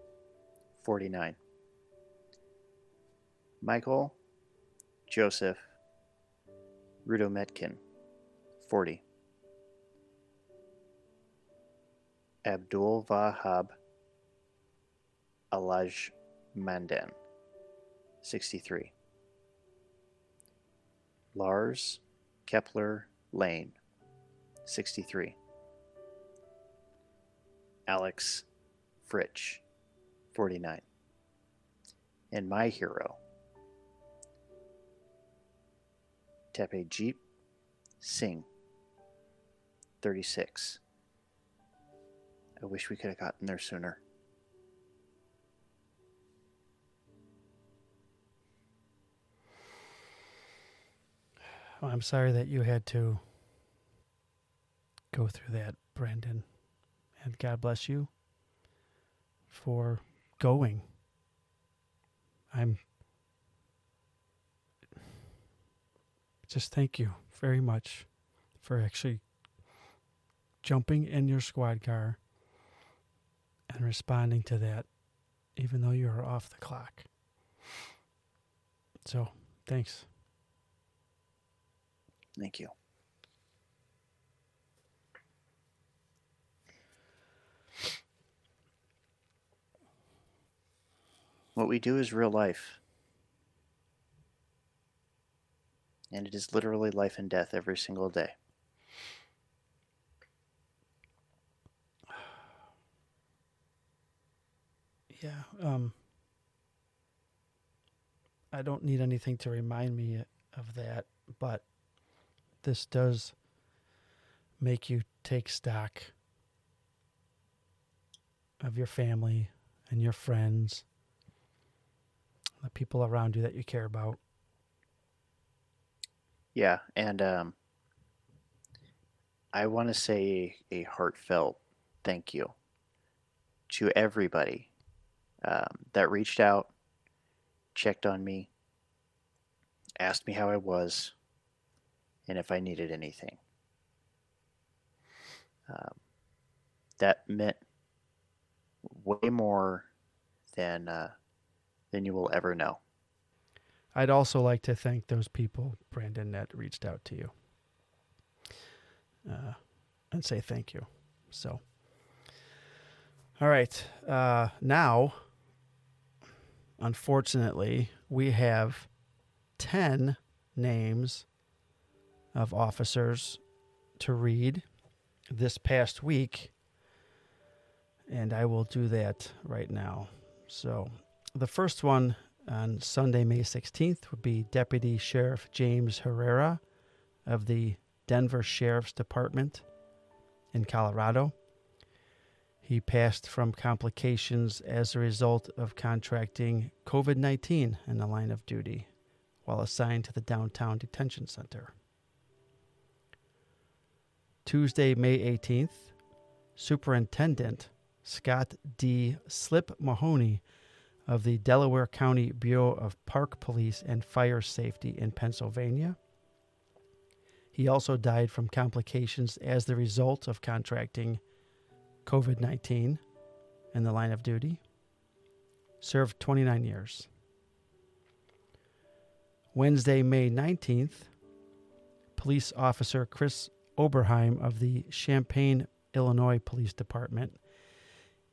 forty-nine. Michael Joseph Rudometkin, forty. Abdul Vahab Alaj Mandan, sixty-three. Lars Kepler Lane, sixty-three. Alex Fritsch, forty-nine. And my hero, Tapeji Singh, thirty-six. I wish we could have gotten there sooner. I'm sorry that you had to go through that, Brandon. And God bless you for going. I'm just thank you very much for actually jumping in your squad car and responding to that, even though you are off the clock. So, thanks. Thank you. What we do is real life. And it is literally life and death every single day. Yeah, um, I don't need anything to remind me of that, but this does make you take stock of your family and your friends, the people around you that you care about. Yeah, and um, I want to say a heartfelt thank you to everybody um, that reached out, checked on me, asked me how I was, and if I needed anything. Um, that meant way more than uh, than you will ever know. I'd also like to thank those people, Brandon, that reached out to you uh, and say thank you. So, all right. Uh, now, unfortunately, we have ten names of officers to read this past week, and I will do that right now. So, the first one on Sunday, May sixteenth, would be Deputy Sheriff James Herrera of the Denver Sheriff's Department in Colorado. He passed from complications as a result of contracting covid nineteen in the line of duty while assigned to the Downtown Detention Center. Tuesday, May eighteenth, Superintendent Scott D. Slip Mahoney of the Delaware County Bureau of Park Police and Fire Safety in Pennsylvania. He also died from complications as the result of contracting covid nineteen in the line of duty. Served twenty-nine years. Wednesday, May nineteenth, Police Officer Chris Oberheim of the Champaign, Illinois Police Department.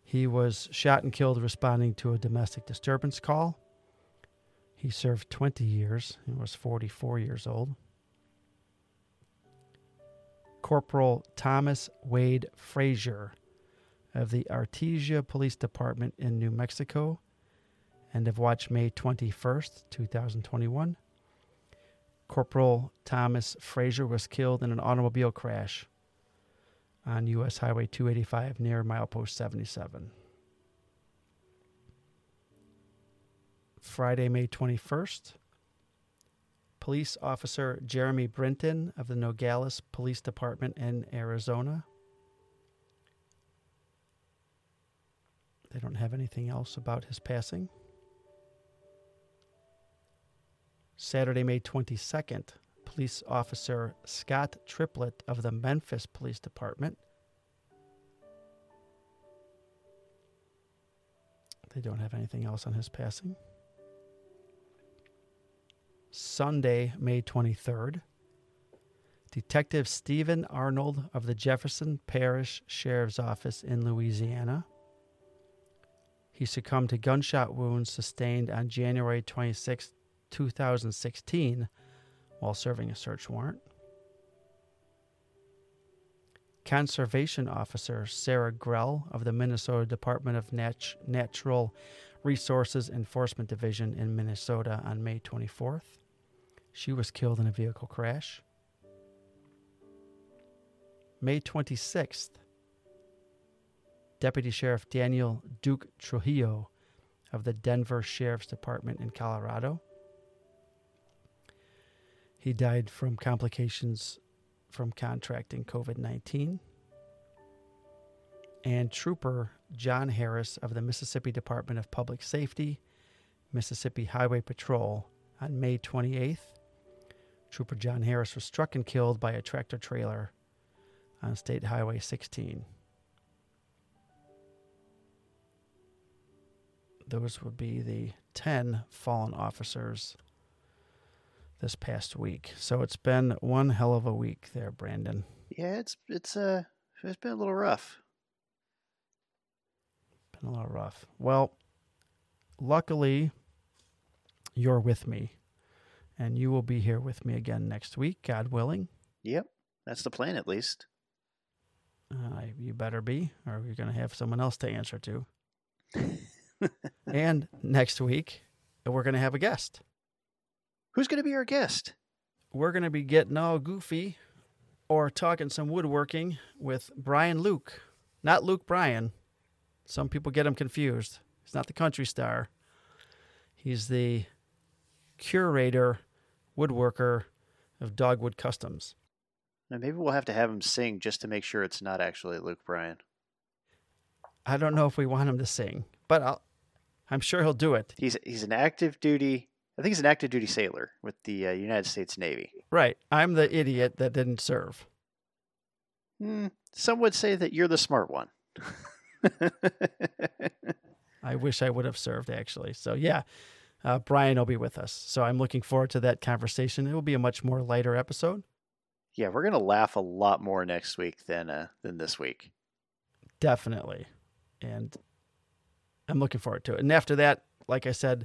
He was shot and killed responding to a domestic disturbance call. He served twenty years and was forty-four years old. Corporal Thomas Wade Frazier of the Artesia Police Department in New Mexico, end of watch May twenty-first, twenty twenty-one. Corporal Thomas Frazier was killed in an automobile crash on U S Highway two eighty-five near milepost seventy-seven. Friday, May twenty-first, Police Officer Jeremy Brinton of the Nogales Police Department in Arizona. They don't have anything else about his passing. Saturday, May twenty-second, Police Officer Scott Triplett of the Memphis Police Department. They don't have anything else on his passing. Sunday, May twenty-third, Detective Stephen Arnold of the Jefferson Parish Sheriff's Office in Louisiana. He succumbed to gunshot wounds sustained on January twenty-sixth, twenty sixteen, while serving a search warrant. Conservation Officer Sarah Grell of the Minnesota Department of Nat- Natural Resources Enforcement Division in Minnesota on May twenty-fourth. She was killed in a vehicle crash. May twenty-sixth, Deputy Sheriff Daniel Duke Trujillo of the Denver Sheriff's Department in Colorado. He died from complications from contracting COVID nineteen. And Trooper John Harris of the Mississippi Department of Public Safety, Mississippi Highway Patrol, on May twenty-eighth. Trooper John Harris was struck and killed by a tractor trailer on State Highway sixteen. Those would be the ten fallen officers this past week. So it's been one hell of a week there, Brandon. Yeah, it's it's uh it's been a little rough. Been a little rough. Well, luckily, you're with me, and you will be here with me again next week, God willing. Yep, that's the plan, at least. Uh, you better be, or you're going to have someone else to answer to. And next week, we're going to have a guest. Who's going to be our guest? We're going to be getting all goofy or talking some woodworking with Brian Luke. Not Luke Bryan. Some people get him confused. He's not the country star. He's the curator, woodworker of Dogwood Customs. Now maybe we'll have to have him sing just to make sure it's not actually Luke Bryan. I don't know if we want him to sing, but I'll, I'm sure he'll do it. He's he's an active duty. I think he's an active duty sailor with the uh, United States Navy. Right. I'm the idiot that didn't serve. Mm, some would say that you're the smart one. I wish I would have served, actually. So yeah, uh, Brian will be with us. So I'm looking forward to that conversation. It will be a much more lighter episode. Yeah, we're gonna laugh a lot more next week than uh, than this week. Definitely, and I'm looking forward to it. And after that, like I said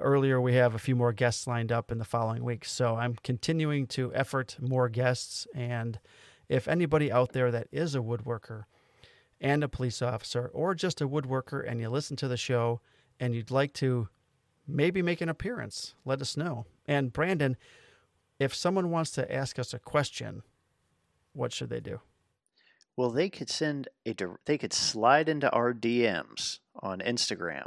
earlier, we have a few more guests lined up in the following week. So I'm continuing to effort more guests. And if anybody out there that is a woodworker and a police officer, or just a woodworker, and you listen to the show and you'd like to maybe make an appearance, let us know. And Brandon, if someone wants to ask us a question, what should they do? Well, they could send a they could slide into our D Ms on Instagram.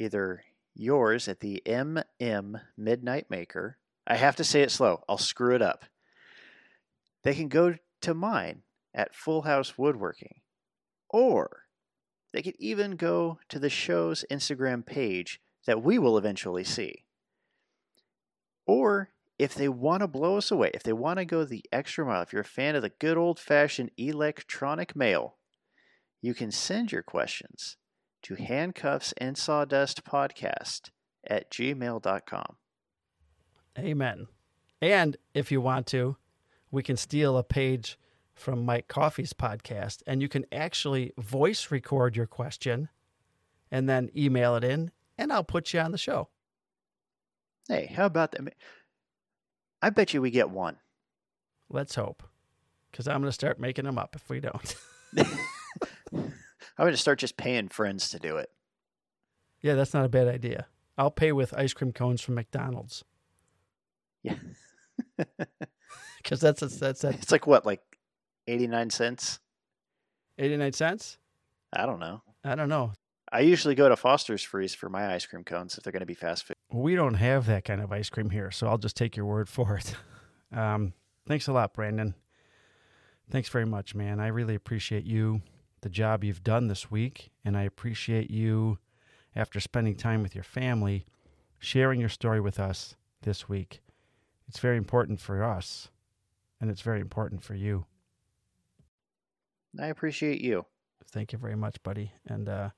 Either yours at the M M Midnight Maker. I have to say it slow. I'll screw it up. They can go to mine at Full House Woodworking. Or they could even go to the show's Instagram page that we will eventually see. Or if they want to blow us away, if they want to go the extra mile, if you're a fan of the good old-fashioned electronic mail, you can send your questions to handcuffs and sawdust podcast at gmail dot com. Amen. And if you want to, we can steal a page from Mike Coffey's podcast, and you can actually voice record your question and then email it in, and I'll put you on the show. Hey, how about that? I bet you we get one. Let's hope, because I'm going to start making them up if we don't. I'm going to start just paying friends to do it. Yeah, that's not a bad idea. I'll pay with ice cream cones from McDonald's. Yeah. Because that's, that's, that's... It's like what, like eighty-nine cents? eighty-nine cents? I don't know. I don't know. I usually go to Foster's Freeze for my ice cream cones if they're going to be fast food. We don't have that kind of ice cream here, so I'll just take your word for it. Um, thanks a lot, Brandon. Thanks very much, man. I really appreciate you, the job you've done this week, and I appreciate you, after spending time with your family, sharing your story with us this week. It's very important for us, and it's very important for you. I appreciate you. Thank you very much, buddy, and uh,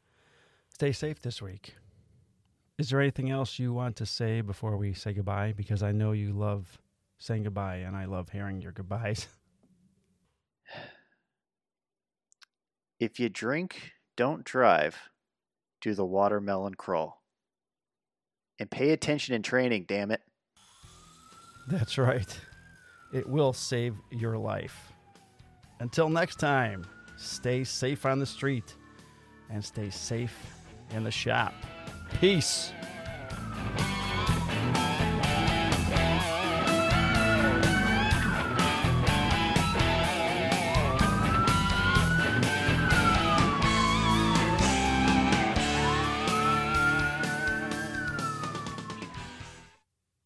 stay safe this week. Is there anything else you want to say before we say goodbye? Because I know you love saying goodbye, and I love hearing your goodbyes. If you drink, don't drive. Do the watermelon crawl. And pay attention in training, damn it. That's right. It will save your life. Until next time, stay safe on the street and stay safe in the shop. Peace.